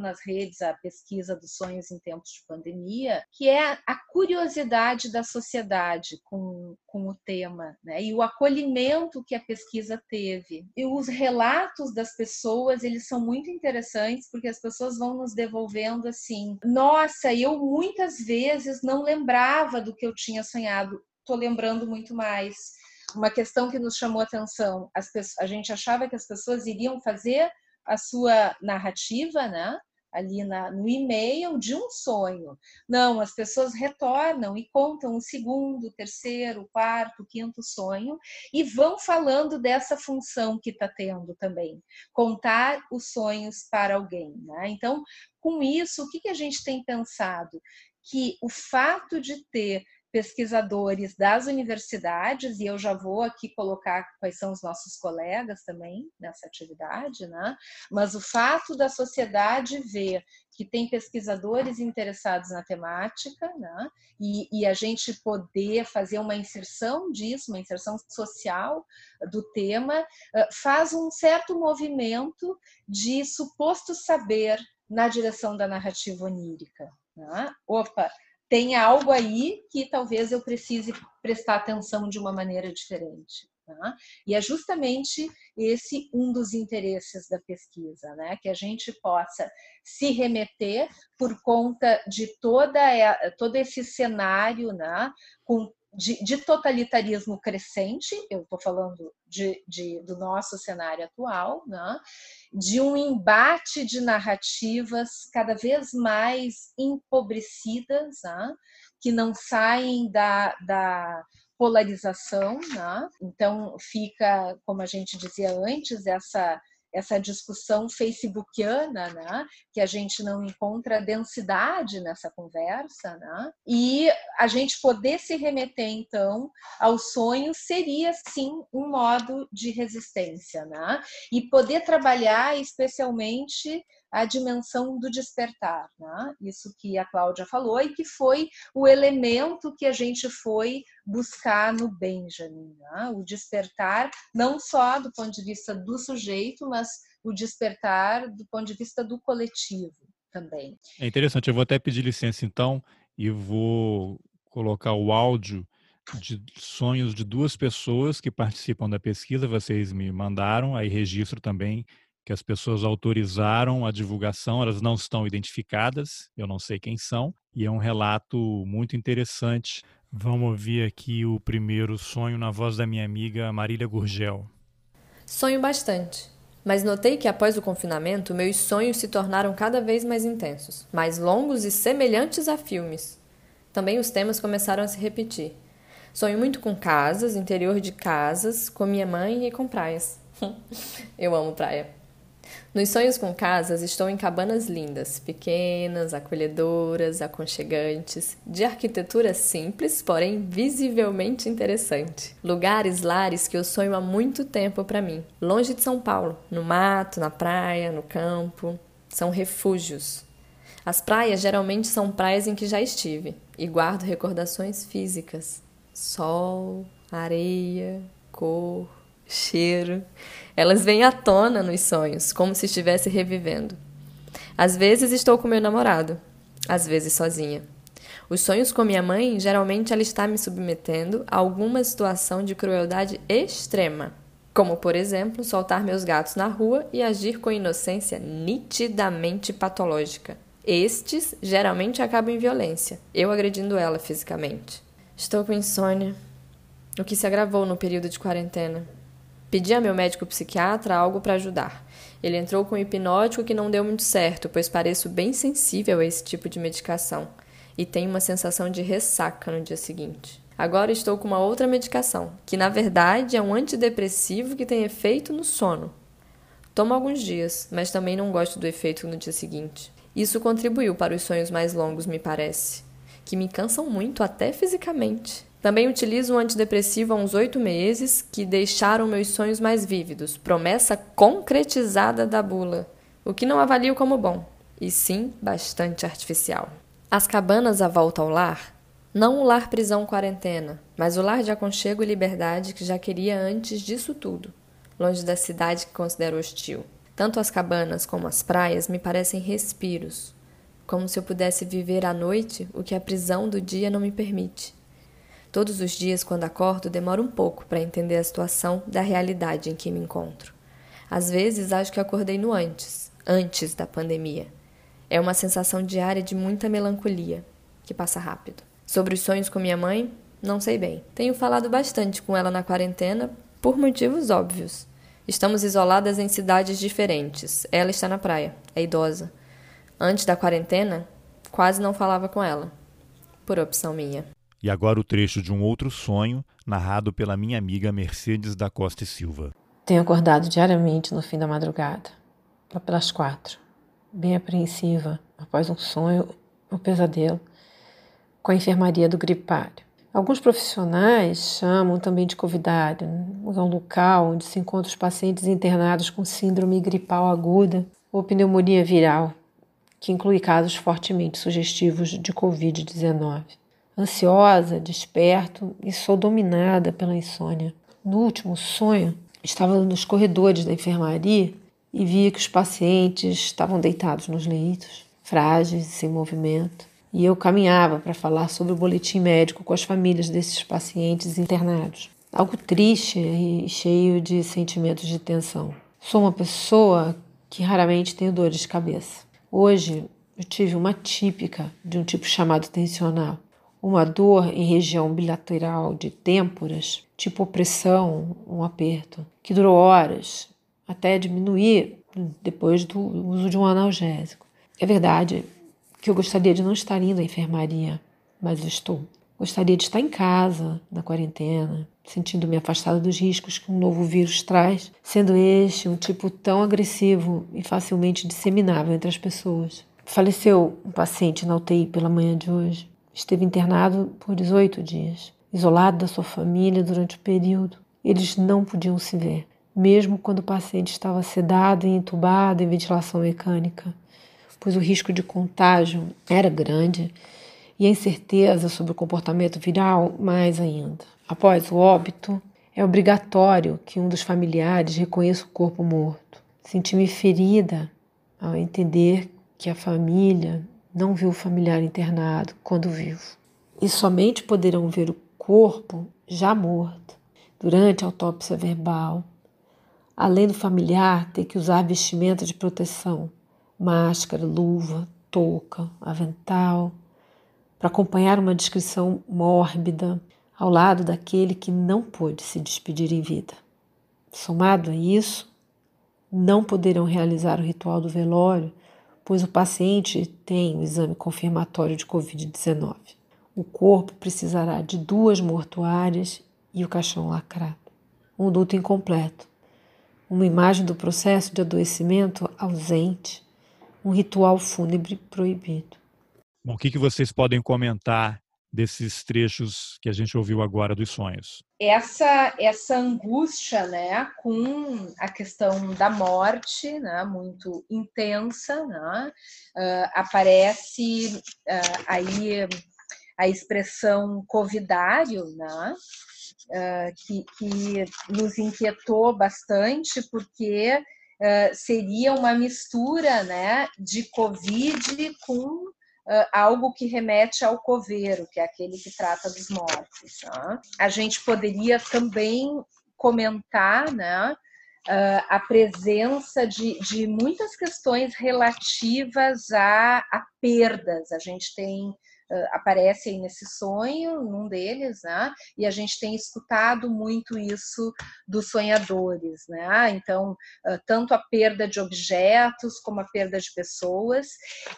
nas redes a pesquisa dos sonhos em tempos de pandemia, que é a curiosidade da sociedade com o tema, né, e o acolhimento que a pesquisa teve. E os relatos das pessoas, eles são muito interessantes porque as pessoas vão nos devolvendo assim: nossa, eu muitas vezes não lembrava do que eu tinha sonhado, tô lembrando muito mais. Uma questão que nos chamou a atenção, a gente achava que as pessoas iriam fazer a sua narrativa, né, ali no e-mail de um sonho. Não, as pessoas retornam e contam o segundo, terceiro, quarto, quinto sonho e vão falando dessa função que está tendo também, contar os sonhos para alguém. Né? Então, com isso, o que a gente tem pensado? Que o fato de ter pesquisadores das universidades, e eu já vou aqui colocar quais são os nossos colegas também nessa atividade, né? Mas o fato da sociedade ver que tem pesquisadores interessados na temática, né? E a gente poder fazer uma inserção disso, uma inserção social do tema, faz um certo movimento de suposto saber na direção da narrativa onírica. Né? Opa! Tem algo aí que talvez eu precise prestar atenção de uma maneira diferente. Né? E é justamente esse um dos interesses da pesquisa, né? Que a gente possa se remeter por conta de todo esse cenário, né? De totalitarismo crescente, eu estou falando do nosso cenário atual, né? De um embate de narrativas cada vez mais empobrecidas, né? Que não saem da polarização, né? Então fica, como a gente dizia antes, essa essa discussão facebookiana, né? Que a gente não encontra densidade nessa conversa, né? E a gente poder se remeter, então, ao sonho seria, sim, um modo de resistência, né? E poder trabalhar especialmente a dimensão do despertar, né? Isso que a Cláudia falou e que foi o elemento que a gente foi buscar no Benjamin, né? O despertar não só do ponto de vista do sujeito, mas o despertar do ponto de vista do coletivo também. É interessante, eu vou até pedir licença então e vou colocar o áudio de sonhos de duas pessoas que participam da pesquisa, vocês me mandaram, aí registro também que as pessoas autorizaram a divulgação, elas não estão identificadas, eu não sei quem são, e é um relato muito interessante. Vamos ouvir aqui o primeiro sonho na voz da minha amiga Marília Gurgel. Sonho bastante, mas notei que após o confinamento, meus sonhos se tornaram cada vez mais intensos, mais longos e semelhantes a filmes. Também os temas começaram a se repetir. Sonho muito com casas, interior de casas, com minha mãe e com praias. Eu amo praia. Nos sonhos com casas, estou em cabanas lindas, pequenas, acolhedoras, aconchegantes, de arquitetura simples, porém visivelmente interessante. Lugares, lares que eu sonho há muito tempo para mim, longe de São Paulo, no mato, na praia, no campo, são refúgios. As praias geralmente são praias em que já estive e guardo recordações físicas, sol, areia, cor, cheiro. Elas vêm à tona nos sonhos, como se estivesse revivendo. Às vezes estou com meu namorado, às vezes sozinha. Os sonhos com minha mãe, geralmente ela está me submetendo a alguma situação de crueldade extrema, como, por exemplo, soltar meus gatos na rua e agir com inocência nitidamente patológica. Estes geralmente acabam em violência, eu agredindo ela fisicamente. Estou com insônia, o que se agravou no período de quarentena. Pedi a meu médico psiquiatra algo para ajudar. Ele entrou com um hipnótico que não deu muito certo, pois pareço bem sensível a esse tipo de medicação e tenho uma sensação de ressaca no dia seguinte. Agora estou com uma outra medicação, que na verdade é um antidepressivo que tem efeito no sono. Tomo alguns dias, mas também não gosto do efeito no dia seguinte. Isso contribuiu para os sonhos mais longos, me parece, que me cansam muito até fisicamente. Também utilizo um antidepressivo há uns 8 meses que deixaram meus sonhos mais vívidos, promessa concretizada da bula, o que não avalio como bom, e sim bastante artificial. As cabanas à volta ao lar, não o lar prisão-quarentena, mas o lar de aconchego e liberdade que já queria antes disso tudo, longe da cidade que considero hostil. Tanto as cabanas como as praias me parecem respiros, como se eu pudesse viver à noite o que a prisão do dia não me permite. Todos os dias, quando acordo, demoro um pouco para entender a situação da realidade em que me encontro. Às vezes, acho que acordei no antes da pandemia. É uma sensação diária de muita melancolia, que passa rápido. Sobre os sonhos com minha mãe, não sei bem. Tenho falado bastante com ela na quarentena, por motivos óbvios. Estamos isoladas em cidades diferentes. Ela está na praia, é idosa. Antes da quarentena, quase não falava com ela, por opção minha. E agora o trecho de um outro sonho, narrado pela minha amiga Mercedes da Costa e Silva. Tenho acordado diariamente no fim da madrugada, lá pelas 4, bem apreensiva, após um sonho, um pesadelo, com a enfermaria do gripário. Alguns profissionais chamam também de covidário, é um local onde se encontram os pacientes internados com síndrome gripal aguda ou pneumonia viral, que inclui casos fortemente sugestivos de Covid-19. Ansiosa, desperto e sou dominada pela insônia. No último sonho, estava nos corredores da enfermaria e via que os pacientes estavam deitados nos leitos, frágeis e sem movimento. E eu caminhava para falar sobre o boletim médico com as famílias desses pacientes internados. Algo triste e cheio de sentimentos de tensão. Sou uma pessoa que raramente tenho dores de cabeça. Hoje, eu tive uma típica de um tipo chamado tensional. Uma dor em região bilateral de têmporas, tipo opressão, um aperto, que durou horas, até diminuir depois do uso de um analgésico. É verdade que eu gostaria de não estar indo à enfermaria, mas estou. Gostaria de estar em casa, na quarentena, sentindo-me afastada dos riscos que um novo vírus traz, sendo este um tipo tão agressivo e facilmente disseminável entre as pessoas. Faleceu um paciente na UTI pela manhã de hoje. Esteve internado por 18 dias, isolado da sua família durante o período. Eles não podiam se ver, mesmo quando o paciente estava sedado e entubado em ventilação mecânica, pois o risco de contágio era grande, e a incerteza sobre o comportamento viral mais ainda. Após o óbito, é obrigatório que um dos familiares reconheça o corpo morto. Senti-me ferida ao entender que a família não viu o familiar internado quando vivo, e somente poderão ver o corpo já morto durante a autópsia verbal, além do familiar ter que usar vestimenta de proteção, máscara, luva, touca, avental, para acompanhar uma descrição mórbida ao lado daquele que não pôde se despedir em vida. Somado a isso, não poderão realizar o ritual do velório, pois o paciente tem o exame confirmatório de Covid-19. O corpo precisará de 2 mortuárias e o caixão lacrado. Um luto incompleto, uma imagem do processo de adoecimento ausente, um ritual fúnebre proibido. Bom, o que vocês podem comentar desses trechos que a gente ouviu agora dos sonhos? Essa angústia, né, com a questão da morte, né, muito intensa, né, aparece aí a expressão covidário, né, que nos inquietou bastante, porque seria uma mistura, né, de Covid com algo que remete ao coveiro, que é aquele que trata dos mortos. Né? A gente poderia também comentar, né, a presença de muitas questões relativas a perdas. A gente tem, aparece aí nesse sonho, num deles, né, e a gente tem escutado muito isso dos sonhadores, né? Então, tanto a perda de objetos como a perda de pessoas,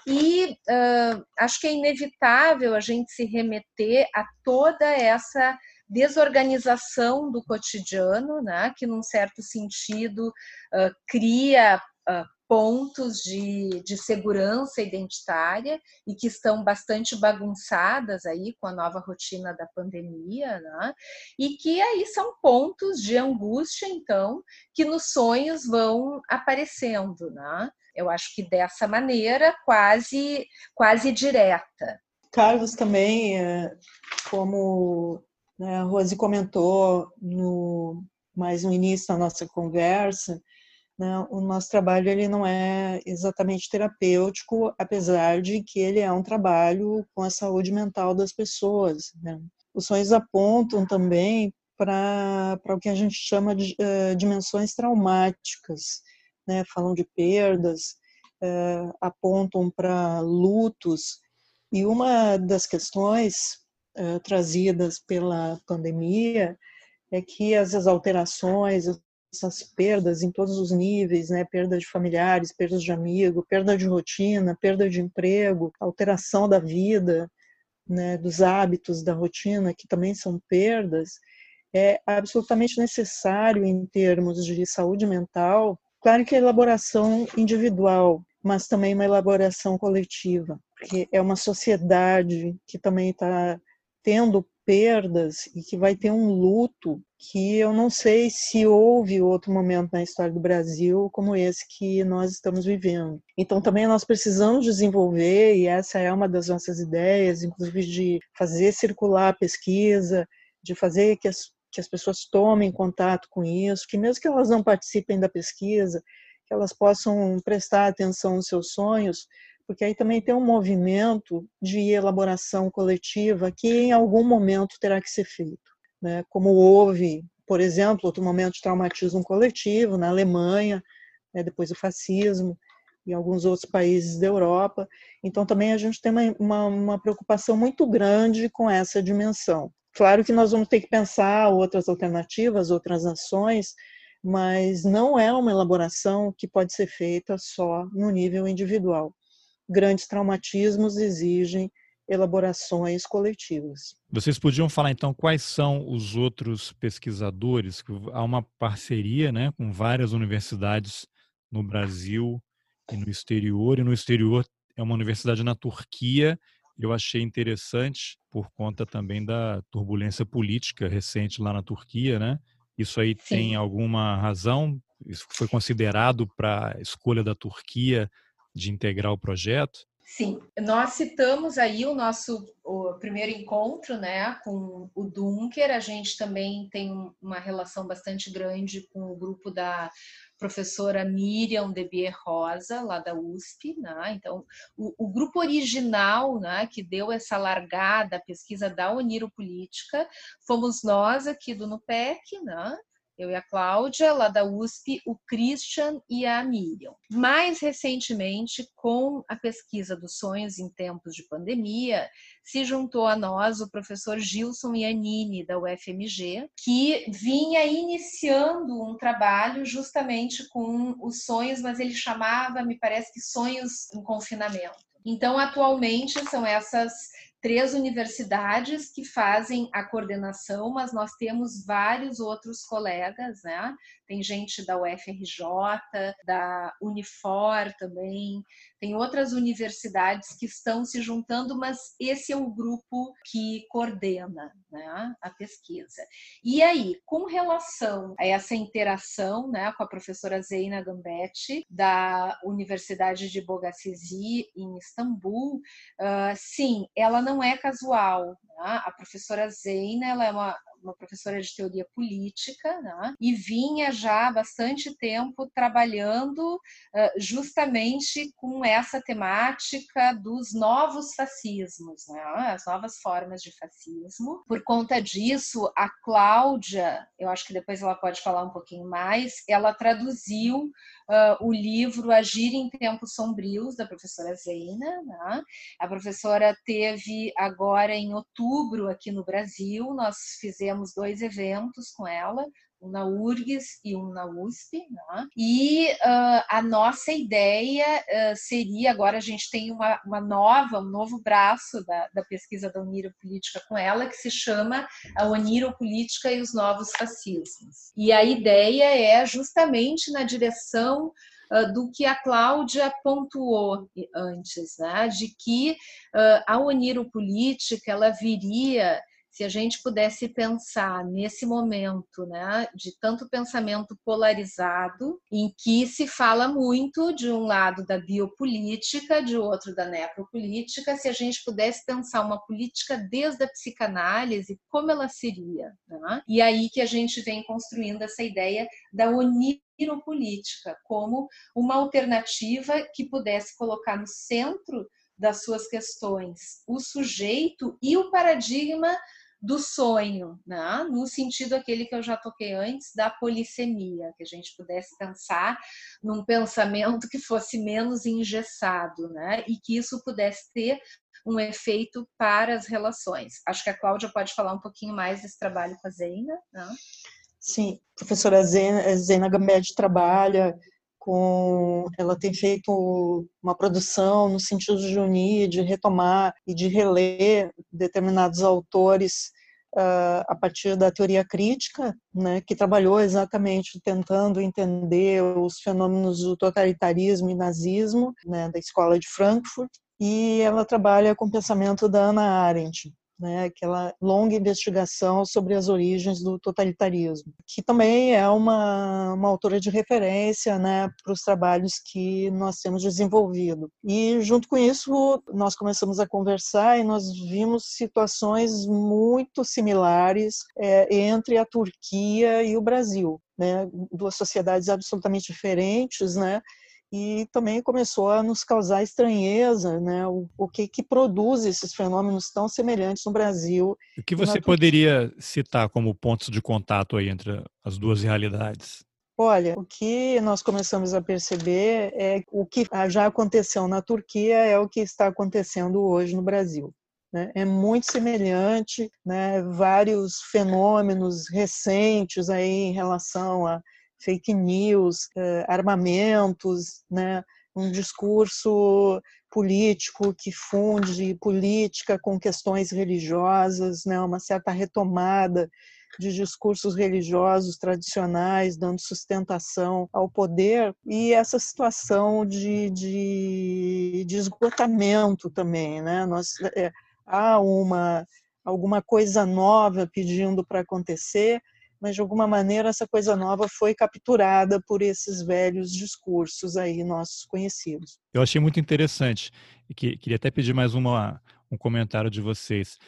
e acho que é inevitável a gente se remeter a toda essa desorganização do cotidiano, né, que num certo sentido cria pontos de segurança identitária e que estão bastante bagunçadas aí com a nova rotina da pandemia, né? E que aí são pontos de angústia, então, que nos sonhos vão aparecendo, né? Eu acho que dessa maneira quase direta. Carlos também, como a Rose comentou mais no início da nossa conversa, o nosso trabalho ele não é exatamente terapêutico, apesar de que ele é um trabalho com a saúde mental das pessoas. Né? Os sonhos apontam também para o que a gente chama de dimensões traumáticas, né? Falam de perdas, apontam para lutos, e uma das questões trazidas pela pandemia é que as alterações, essas perdas em todos os níveis, né? Perda de familiares, perda de amigo, perda de rotina, perda de emprego, alteração da vida, né? Dos hábitos da rotina, que também são perdas, é absolutamente necessário em termos de saúde mental, claro que a elaboração individual, mas também uma elaboração coletiva, porque é uma sociedade que também está tendo perdas e que vai ter um luto que eu não sei se houve outro momento na história do Brasil como esse que nós estamos vivendo. Então também nós precisamos desenvolver, e essa é uma das nossas ideias, inclusive de fazer circular a pesquisa, de fazer que as pessoas tomem contato com isso, que mesmo que elas não participem da pesquisa, que elas possam prestar atenção nos seus sonhos, porque aí também tem um movimento de elaboração coletiva que em algum momento terá que ser feito. Né? Como houve, por exemplo, outro momento de traumatismo coletivo na Alemanha, né? Depois do fascismo, e alguns outros países da Europa. Então também a gente tem uma preocupação muito grande com essa dimensão. Claro que nós vamos ter que pensar outras alternativas, outras ações, mas não é uma elaboração que pode ser feita só no nível individual. Grandes traumatismos exigem elaborações coletivas. Vocês podiam falar, então, quais são os outros pesquisadores? Há uma parceria, né, com várias universidades no Brasil e no exterior é uma universidade na Turquia. Eu achei interessante por conta também da turbulência política recente lá na Turquia, né? Isso aí Sim. tem alguma razão? Isso foi considerado para a escolha da Turquia de integrar o projeto? Sim, nós citamos aí o nosso primeiro encontro, né, com o Dunker. A gente também tem uma relação bastante grande com o grupo da professora Miriam Debier Rosa, lá da USP, né? Então, o grupo original, né, que deu essa largada à pesquisa da oniropolítica fomos nós aqui do NUPEC, né? Eu e a Cláudia, lá da USP, o Christian e a Miriam. Mais recentemente, com a pesquisa dos sonhos em tempos de pandemia, se juntou a nós o professor Gilson Iannini, da UFMG, que vinha iniciando um trabalho justamente com os sonhos, mas ele chamava, me parece que sonhos em confinamento. Então, atualmente, são essas 3 universidades que fazem a coordenação, mas nós temos vários outros colegas, né? Tem gente da UFRJ, da Unifor também, tem outras universidades que estão se juntando, mas esse é o grupo que coordena, né, a pesquisa. E aí, com relação a essa interação, né, com a professora Zeina Gambetti, da Universidade de Bogazici, em Istambul, sim, ela não é casual, né? A professora Zeina, ela é uma professora de teoria política, né? E vinha já há bastante tempo trabalhando justamente com essa temática dos novos fascismos, né? As novas formas de fascismo. Por conta disso, a Cláudia, eu acho que depois ela pode falar um pouquinho mais, ela traduziu o livro Agir em Tempos Sombrios, da professora Zeina, né? A professora teve agora em outubro aqui no Brasil, nós fizemos 2 eventos com ela, um na URGS e um na USP, né? E a nossa ideia seria, agora a gente tem um novo braço da pesquisa da oniropolítica com ela, que se chama a oniropolítica e os novos fascismos. E a ideia é justamente na direção do que a Cláudia pontuou antes, né? De que a oniropolítica, ela viria... Se a gente pudesse pensar nesse momento, né, de tanto pensamento polarizado, em que se fala muito de um lado da biopolítica, de outro da necropolítica, se a gente pudesse pensar uma política desde a psicanálise, como ela seria, né? E aí que a gente vem construindo essa ideia da oniropolítica como uma alternativa que pudesse colocar no centro das suas questões o sujeito e o paradigma do sonho, né? No sentido aquele que eu já toquei antes, da polissemia, que a gente pudesse pensar num pensamento que fosse menos engessado, né? E que isso pudesse ter um efeito para as relações. Acho que a Cláudia pode falar um pouquinho mais desse trabalho com a Zeina, né? Sim, a professora Zeina Gambetti trabalha... Ela tem feito uma produção no sentido de unir, de retomar e de reler determinados autores a partir da teoria crítica, né, que trabalhou exatamente tentando entender os fenômenos do totalitarismo e nazismo, né, da Escola de Frankfurt, e ela trabalha com o pensamento da Hannah Arendt, né, aquela longa investigação sobre as origens do totalitarismo, que também é uma autora de referência, né, para os trabalhos que nós temos desenvolvido. E, junto com isso, nós começamos a conversar e nós vimos situações muito similares entre a Turquia e o Brasil, né, duas sociedades absolutamente diferentes, né? E também começou a nos causar estranheza, né? O que produz esses fenômenos tão semelhantes no Brasil. O que você poderia citar como pontos de contato aí entre as duas realidades? Olha, o que nós começamos a perceber é o que já aconteceu na Turquia é o que está acontecendo hoje no Brasil, né? É muito semelhante, né? Vários fenômenos recentes aí em relação a fake news, armamentos, né, um discurso político que funde política com questões religiosas, né? Uma certa retomada de discursos religiosos tradicionais, dando sustentação ao poder, e essa situação de esgotamento também, né? Há alguma coisa nova pedindo para acontecer, mas de alguma maneira essa coisa nova foi capturada por esses velhos discursos aí nossos conhecidos. Eu achei muito interessante, e queria até pedir mais um comentário de vocês.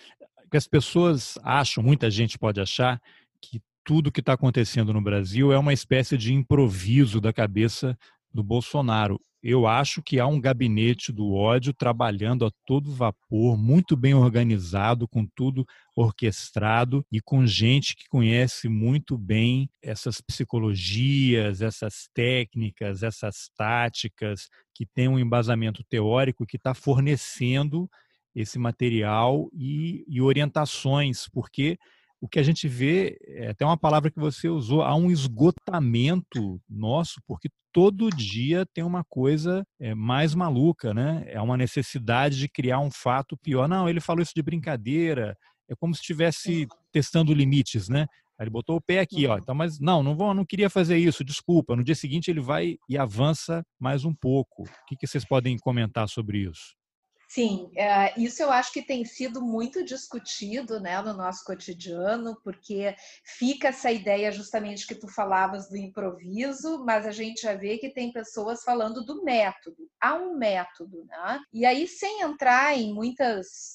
Porque as pessoas acham, muita gente pode achar, que tudo que está acontecendo no Brasil é uma espécie de improviso da cabeça do Bolsonaro. Eu acho que há um gabinete do ódio trabalhando a todo vapor, muito bem organizado, com tudo orquestrado e com gente que conhece muito bem essas psicologias, essas técnicas, essas táticas, que tem um embasamento teórico que está fornecendo esse material e orientações, porque o que a gente vê, é até uma palavra que você usou, há um esgotamento nosso, porque todo dia tem uma coisa mais maluca, né? É uma necessidade de criar um fato pior. Não, ele falou isso de brincadeira, é como se estivesse testando limites, né? Aí ele botou o pé aqui, ó. Então, mas não queria fazer isso, desculpa. No dia seguinte ele vai e avança mais um pouco. O que vocês podem comentar sobre isso? Sim, isso eu acho que tem sido muito discutido, né, no nosso cotidiano, porque fica essa ideia justamente que tu falavas do improviso, mas a gente já vê que tem pessoas falando do método. Há um método, né? E aí, sem entrar em muitos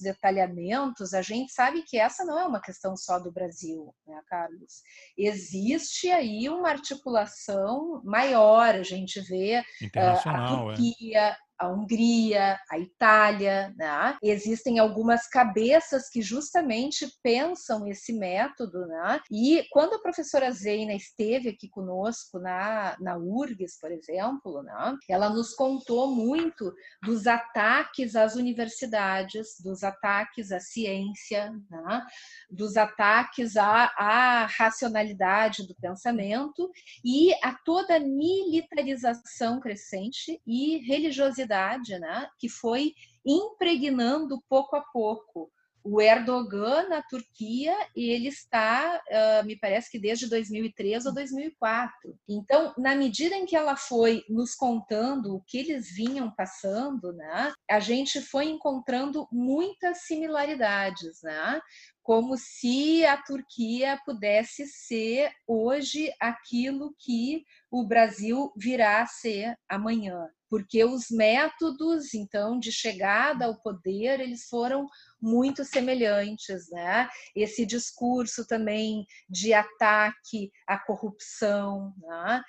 detalhamentos, a gente sabe que essa não é uma questão só do Brasil, né, Carlos? Existe aí uma articulação maior, a gente vê a Turquia... a Hungria, a Itália, né? Existem algumas cabeças que justamente pensam esse método, né? E quando a professora Zeina esteve aqui conosco na URGS, por exemplo, né? Ela nos contou muito dos ataques às universidades, dos ataques à ciência, né? Dos ataques à racionalidade do pensamento e a toda militarização crescente e religiosidade, né, que foi impregnando pouco a pouco. O Erdogan, na Turquia, ele está, me parece que desde 2003 ou 2004. Então, na medida em que ela foi nos contando o que eles vinham passando, né, a gente foi encontrando muitas similaridades, né? Como se a Turquia pudesse ser hoje aquilo que o Brasil virá a ser amanhã. Porque os métodos, então, de chegada ao poder, eles foram muito semelhantes, né? Esse discurso também de ataque à corrupção, né?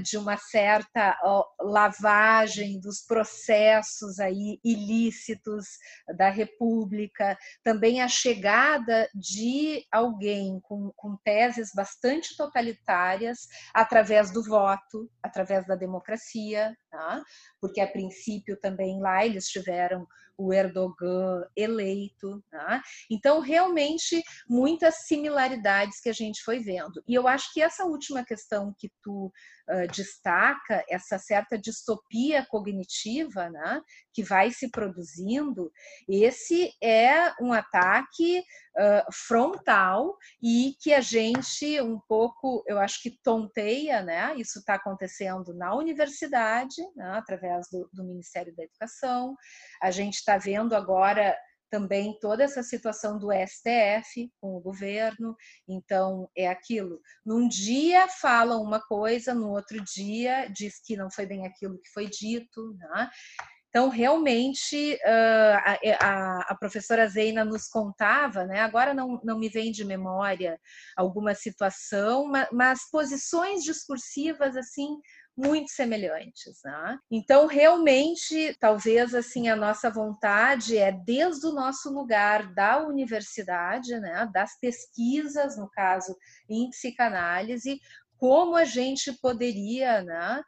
De uma certa lavagem dos processos aí ilícitos da República, também a chegada de alguém com teses bastante totalitárias através do voto, através da democracia, né? Porque a princípio também lá eles tiveram o Erdogan eleito, né? Então realmente muitas similaridades que a gente foi vendo. E eu acho que essa última questão que tu destaca, essa certa distopia cognitiva, né, que vai se produzindo, esse é um ataque frontal e que a gente um pouco, eu acho que tonteia, né? Isso está acontecendo na universidade, né, através do Ministério da Educação. A gente está vendo agora também toda essa situação do STF com o governo. Então, é aquilo. Num dia falam uma coisa, no outro dia diz que não foi bem aquilo que foi dito, né? Então, realmente, a professora Zeina nos contava, né? Agora não me vem de memória alguma situação, mas posições discursivas assim muito semelhantes, né? Então, realmente, talvez assim a nossa vontade é, desde o nosso lugar da universidade, né? Das pesquisas, no caso, em psicanálise, como a gente poderia, né?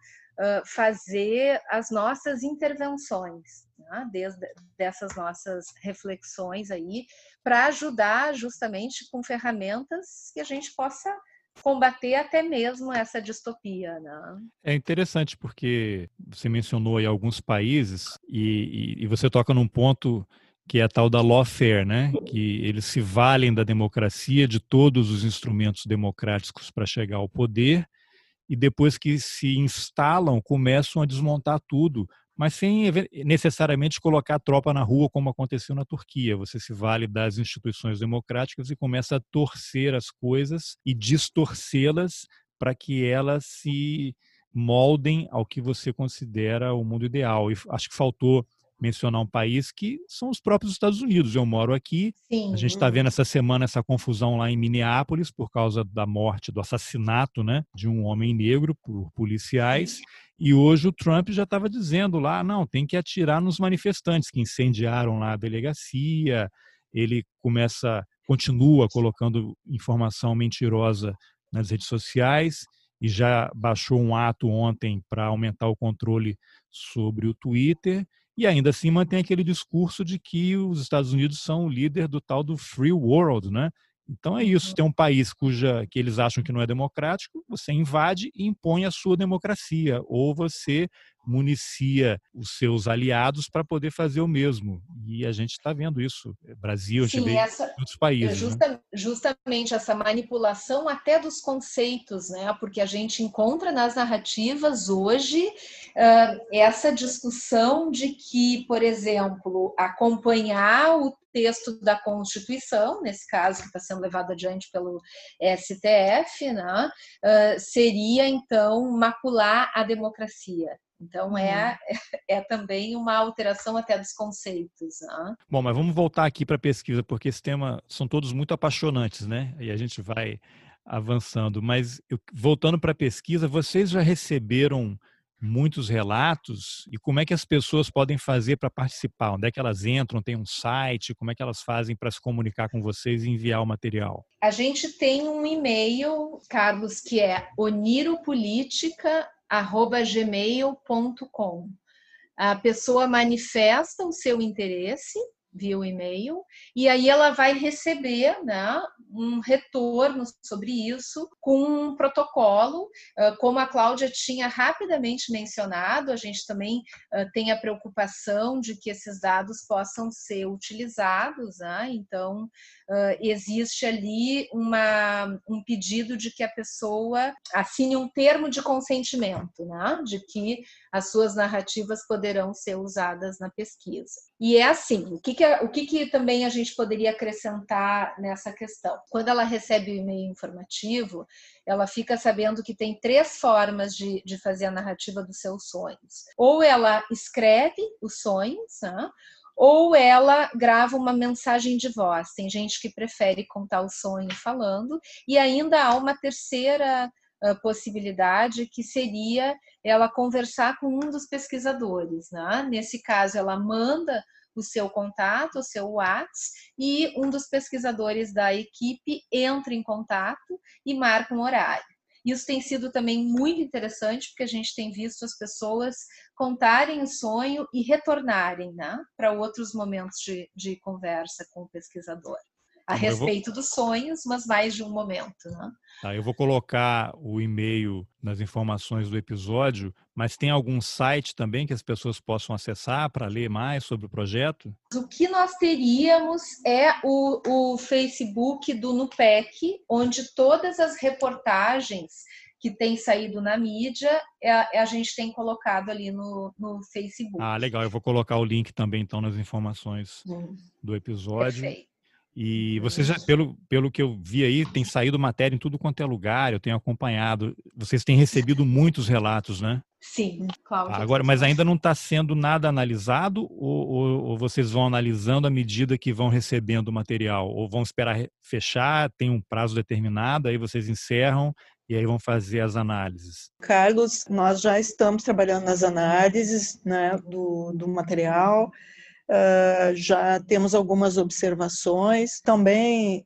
Fazer as nossas intervenções, né? Desde dessas nossas reflexões aí, para ajudar justamente com ferramentas que a gente possa combater até mesmo essa distopia, né? É interessante porque você mencionou aí alguns países e você toca num ponto que é a tal da lawfare, né? Que eles se valem da democracia, de todos os instrumentos democráticos para chegar ao poder e depois que se instalam, começam a desmontar tudo, mas sem necessariamente colocar a tropa na rua, como aconteceu na Turquia. Você se vale das instituições democráticas e começa a torcer as coisas e distorcê-las para que elas se moldem ao que você considera o mundo ideal. E acho que faltou mencionar um país que são os próprios Estados Unidos. Eu moro aqui, sim. A gente está vendo essa semana essa confusão lá em Minneapolis por causa da morte, do assassinato, né, de um homem negro por policiais. Sim. E hoje o Trump já estava dizendo lá, não, tem que atirar nos manifestantes que incendiaram lá a delegacia. Ele continua colocando informação mentirosa nas redes sociais e já baixou um ato ontem para aumentar o controle sobre o Twitter. E ainda assim mantém aquele discurso de que os Estados Unidos são o líder do tal do free world, né? Então é isso, tem um país que eles acham que não é democrático, você invade e impõe a sua democracia, ou você municia os seus aliados para poder fazer o mesmo. E a gente está vendo isso, Brasil, Chile, outros países. Justamente essa manipulação até dos conceitos, né? Porque a gente encontra nas narrativas hoje essa discussão de que, por exemplo, acompanhar o texto da Constituição, nesse caso que está sendo levado adiante pelo STF, né? Seria, então, macular a democracia. Então, é também uma alteração até dos conceitos. Né? Bom, mas vamos voltar aqui para a pesquisa, porque esse tema são todos muito apaixonantes, né? E a gente vai avançando. Mas, voltando para a pesquisa, vocês já receberam muitos relatos? E como é que as pessoas podem fazer para participar? Onde é que elas entram? Tem um site? Como é que elas fazem para se comunicar com vocês e enviar o material? A gente tem um e-mail, Carlos, que é oniropolítica@gmail.com. A pessoa manifesta o seu interesse via o e-mail e aí ela vai receber, né, um retorno sobre isso com um protocolo, como a Cláudia tinha rapidamente mencionado. A gente também tem a preocupação de que esses dados possam ser utilizados, né? Então existe ali um pedido de que a pessoa assine um termo de consentimento, né? De que as suas narrativas poderão ser usadas na pesquisa. E é assim, o que também a gente poderia acrescentar nessa questão? Quando ela recebe o e-mail informativo, ela fica sabendo que tem 3 formas de fazer a narrativa dos seus sonhos. Ou ela escreve os sonhos, né? Ou ela grava uma mensagem de voz. Tem gente que prefere contar o sonho falando. E ainda há uma terceira possibilidade, que seria ela conversar com um dos pesquisadores, né? Nesse caso, ela manda o seu contato, o seu WhatsApp, e um dos pesquisadores da equipe entra em contato e marca um horário. Isso tem sido também muito interessante, porque a gente tem visto as pessoas contarem o sonho e retornarem, né, para outros momentos de conversa com o pesquisador. A respeito dos sonhos, mas mais de um momento, né? Tá, eu vou colocar o e-mail nas informações do episódio, mas tem algum site também que as pessoas possam acessar para ler mais sobre o projeto? O que nós teríamos é o Facebook do NUPEC, onde todas as reportagens que tem saído na mídia, a gente tem colocado ali no Facebook. Ah, legal. Eu vou colocar o link também, então, nas informações do episódio. Perfeito. E vocês já, pelo que eu vi aí, tem saído matéria em tudo quanto é lugar, eu tenho acompanhado. Vocês têm recebido muitos relatos, né? Sim, Cláudia. Agora, mas ainda não está sendo nada analisado ou vocês vão analisando à medida que vão recebendo o material? Ou vão esperar fechar, tem um prazo determinado, aí vocês encerram e aí vão fazer as análises? Carlos, nós já estamos trabalhando nas análises, né, do material. Já temos algumas observações, também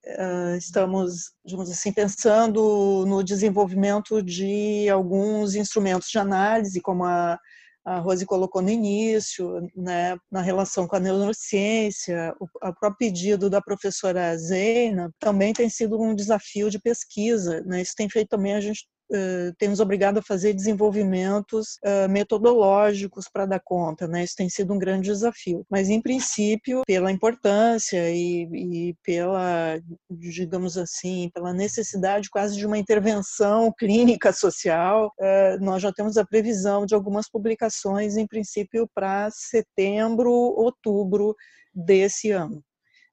estamos, digamos assim, pensando no desenvolvimento de alguns instrumentos de análise, como a a Rose colocou no início, né, na relação com a neurociência, o próprio pedido da professora Zeina também tem sido um desafio de pesquisa, né? Isso tem feito também a gente tem nos obrigado a fazer desenvolvimentos metodológicos para dar conta, né? Isso tem sido um grande desafio. Mas, em princípio, pela importância e pela, digamos assim, pela necessidade quase de uma intervenção clínica social, nós já temos a previsão de algumas publicações, em princípio, para setembro, outubro desse ano.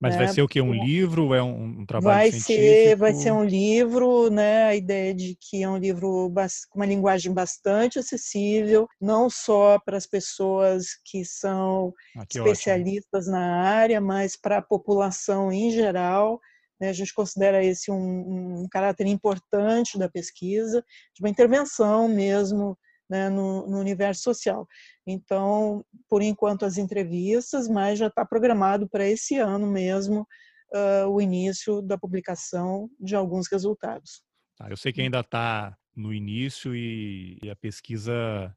Mas vai ser o quê? Um livro? É um trabalho científico? Vai ser um livro, né? A ideia de que é um livro com uma linguagem bastante acessível, não só para as pessoas que são especialistas na área, mas para a população em geral. A gente considera esse um caráter importante da pesquisa, de uma intervenção mesmo, né, no universo social. Então, por enquanto as entrevistas, mas já está programado para esse ano mesmo o início da publicação de alguns resultados. Eu sei que ainda está no início e a pesquisa,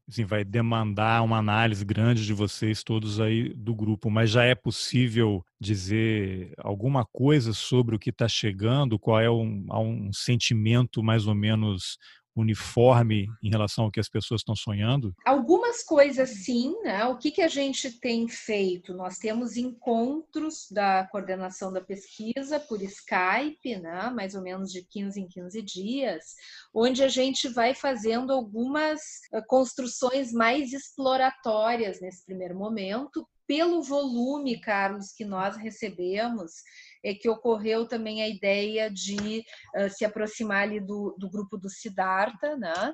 assim, vai demandar uma análise grande de vocês todos aí do grupo, mas já é possível dizer alguma coisa sobre o que está chegando? Qual é um sentimento mais ou menos uniforme em relação ao que as pessoas estão sonhando? Algumas coisas sim, né? O que a gente tem feito? Nós temos encontros da coordenação da pesquisa por Skype, né? Mais ou menos de 15 em 15 dias, onde a gente vai fazendo algumas construções mais exploratórias nesse primeiro momento, pelo volume, Carlos, que nós recebemos, é que ocorreu também a ideia de se aproximar ali do grupo do Sidarta, né?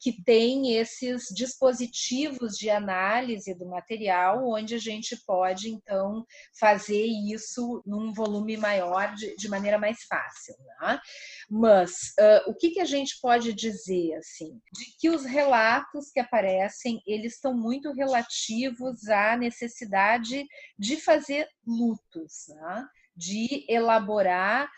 Que tem esses dispositivos de análise do material, onde a gente pode, então, fazer isso num volume maior, de maneira mais fácil, né? Mas o que a gente pode dizer, assim? De que os relatos que aparecem, eles estão muito relativos à necessidade de fazer lutos, né? De elaborar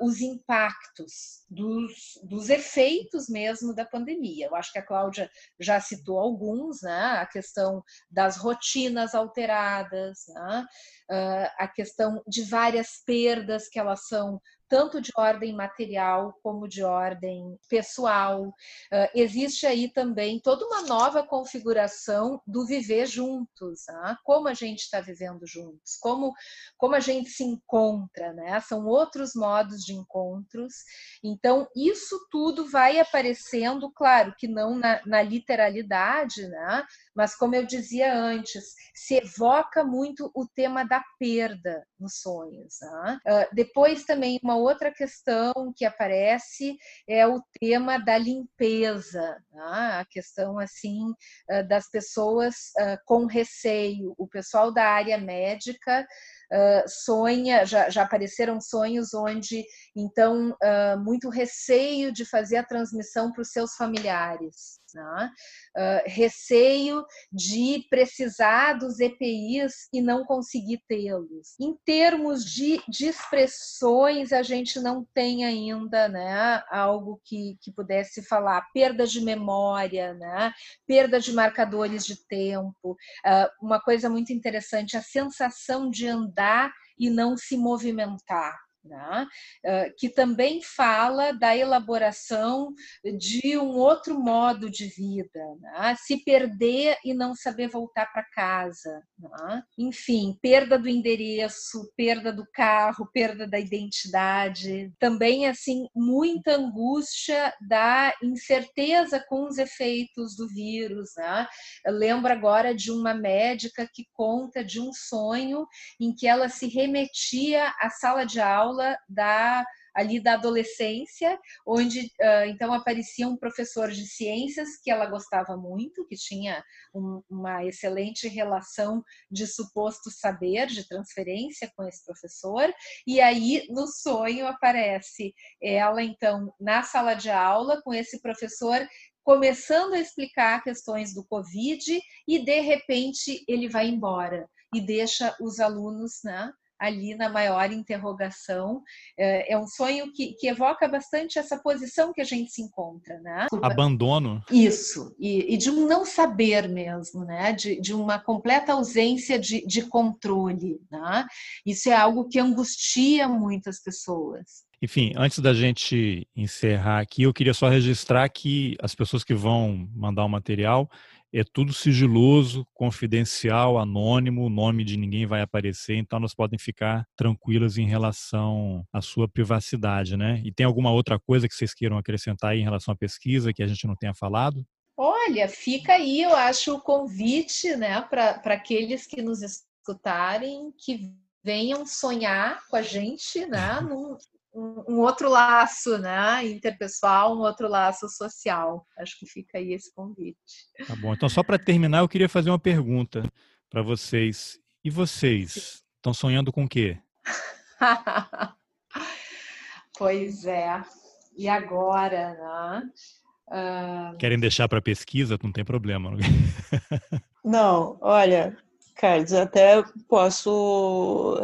os impactos dos efeitos mesmo da pandemia. Eu acho que a Cláudia já citou alguns, né? A questão das rotinas alteradas, né? A questão de várias perdas que elas são tanto de ordem material como de ordem pessoal. Existe aí também toda uma nova configuração do viver juntos, né? Como a gente está vivendo juntos, como a gente se encontra, né? São outros modos de encontros. Então, isso tudo vai aparecendo, claro que não na literalidade, né? Mas, como eu dizia antes, se evoca muito o tema da perda nos sonhos, né? Depois também, uma outra questão que aparece é o tema da limpeza, né? A questão, assim, das pessoas com receio. O pessoal da área médica sonha, já apareceram sonhos onde, então, muito receio de fazer a transmissão para os seus familiares, né? Receio de precisar dos EPIs e não conseguir tê-los. Em termos de expressões, a gente não tem ainda, né, algo que pudesse falar. Perda de memória, né? Perda de marcadores de tempo. Uma coisa muito interessante, a sensação de andar e não se movimentar, né? Que também fala da elaboração de um outro modo de vida, né? Se perder e não saber voltar para casa, né? Enfim, perda do endereço, perda do carro, perda da identidade, também, assim, muita angústia da incerteza com os efeitos do vírus, né? Eu lembro agora de uma médica que conta de um sonho em que ela se remetia à sala de aula da adolescência, onde então aparecia um professor de ciências que ela gostava muito, que tinha uma excelente relação de suposto saber, de transferência com esse professor, e aí no sonho aparece ela, então, na sala de aula com esse professor começando a explicar questões do Covid e, de repente, ele vai embora e deixa os alunos, né, ali na maior interrogação. É um sonho que evoca bastante essa posição que a gente se encontra, né? Abandono. Isso, e de um não saber mesmo, né? De uma completa ausência de controle, né? Isso é algo que angustia muitas pessoas. Enfim, antes da gente encerrar aqui, eu queria só registrar que as pessoas que vão mandar o material, é tudo sigiloso, confidencial, anônimo, o nome de ninguém vai aparecer, então nós podem ficar tranquilas em relação à sua privacidade, né? E tem alguma outra coisa que vocês queiram acrescentar aí em relação à pesquisa que a gente não tenha falado? Olha, fica aí, eu acho, o convite, né, para aqueles que nos escutarem, que venham sonhar com a gente, né, um outro laço, né? Interpessoal, um outro laço social. Acho que fica aí esse convite. Tá bom. Então, só para terminar, eu queria fazer uma pergunta para vocês. E vocês? Estão sonhando com o quê? Pois é. E agora, né? Querem deixar para pesquisa? Não tem problema. Não, olha... Carlos, até posso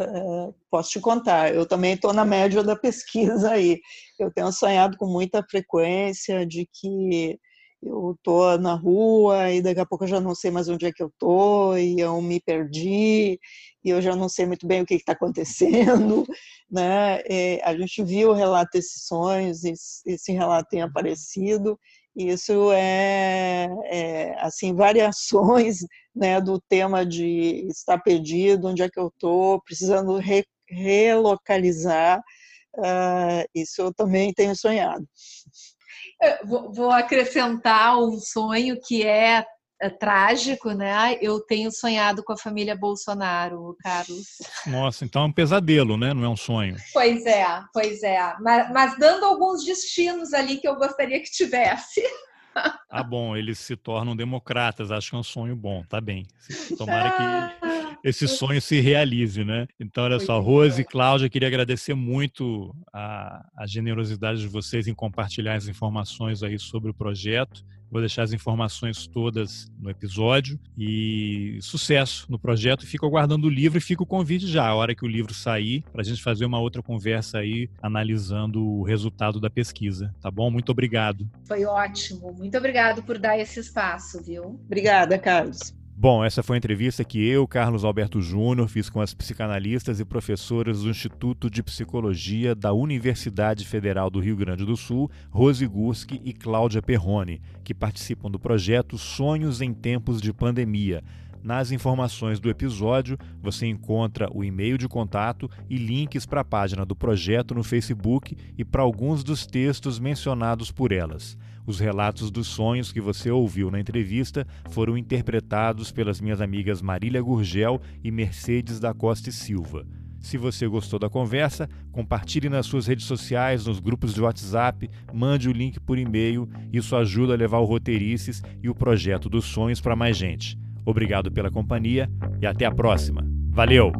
te contar, eu também estou na média da pesquisa aí. Eu tenho sonhado com muita frequência de que eu estou na rua e daqui a pouco eu já não sei mais onde é que eu estou e eu me perdi e eu já não sei muito bem o que está acontecendo, né? A gente viu o relato desses sonhos, esse relato tem aparecido. Isso assim, variações, né, do tema de estar perdido, onde é que eu estou, precisando relocalizar. Isso eu também tenho sonhado. Vou acrescentar um sonho que é trágico, né? Eu tenho sonhado com a família Bolsonaro, Carlos. Nossa, então é um pesadelo, né? Não é um sonho. Pois é. Mas dando alguns destinos ali que eu gostaria que tivesse. Tá bom, eles se tornam democratas, acho que é um sonho bom, tá bem. Tomara que esse sonho se realize, né? Então, olha só, Rose e Cláudia, queria agradecer muito a generosidade de vocês em compartilhar as informações aí sobre o projeto. Vou deixar as informações todas no episódio e sucesso no projeto. Fico aguardando o livro e fico o convite já, a hora que o livro sair, para a gente fazer uma outra conversa aí, analisando o resultado da pesquisa, tá bom? Muito obrigado. Foi ótimo. Muito obrigado por dar esse espaço, viu? Obrigada, Carlos. Bom, essa foi a entrevista que eu, Carlos Alberto Júnior, fiz com as psicanalistas e professoras do Instituto de Psicologia da Universidade Federal do Rio Grande do Sul, Rose Gurski e Cláudia Perrone, que participam do projeto Sonhos em Tempos de Pandemia. Nas informações do episódio, você encontra o e-mail de contato e links para a página do projeto no Facebook e para alguns dos textos mencionados por elas. Os relatos dos sonhos que você ouviu na entrevista foram interpretados pelas minhas amigas Marília Gurgel e Mercedes da Costa e Silva. Se você gostou da conversa, compartilhe nas suas redes sociais, nos grupos de WhatsApp, mande o link por e-mail. Isso ajuda a levar o Roteirices e o projeto dos sonhos para mais gente. Obrigado pela companhia e até a próxima. Valeu!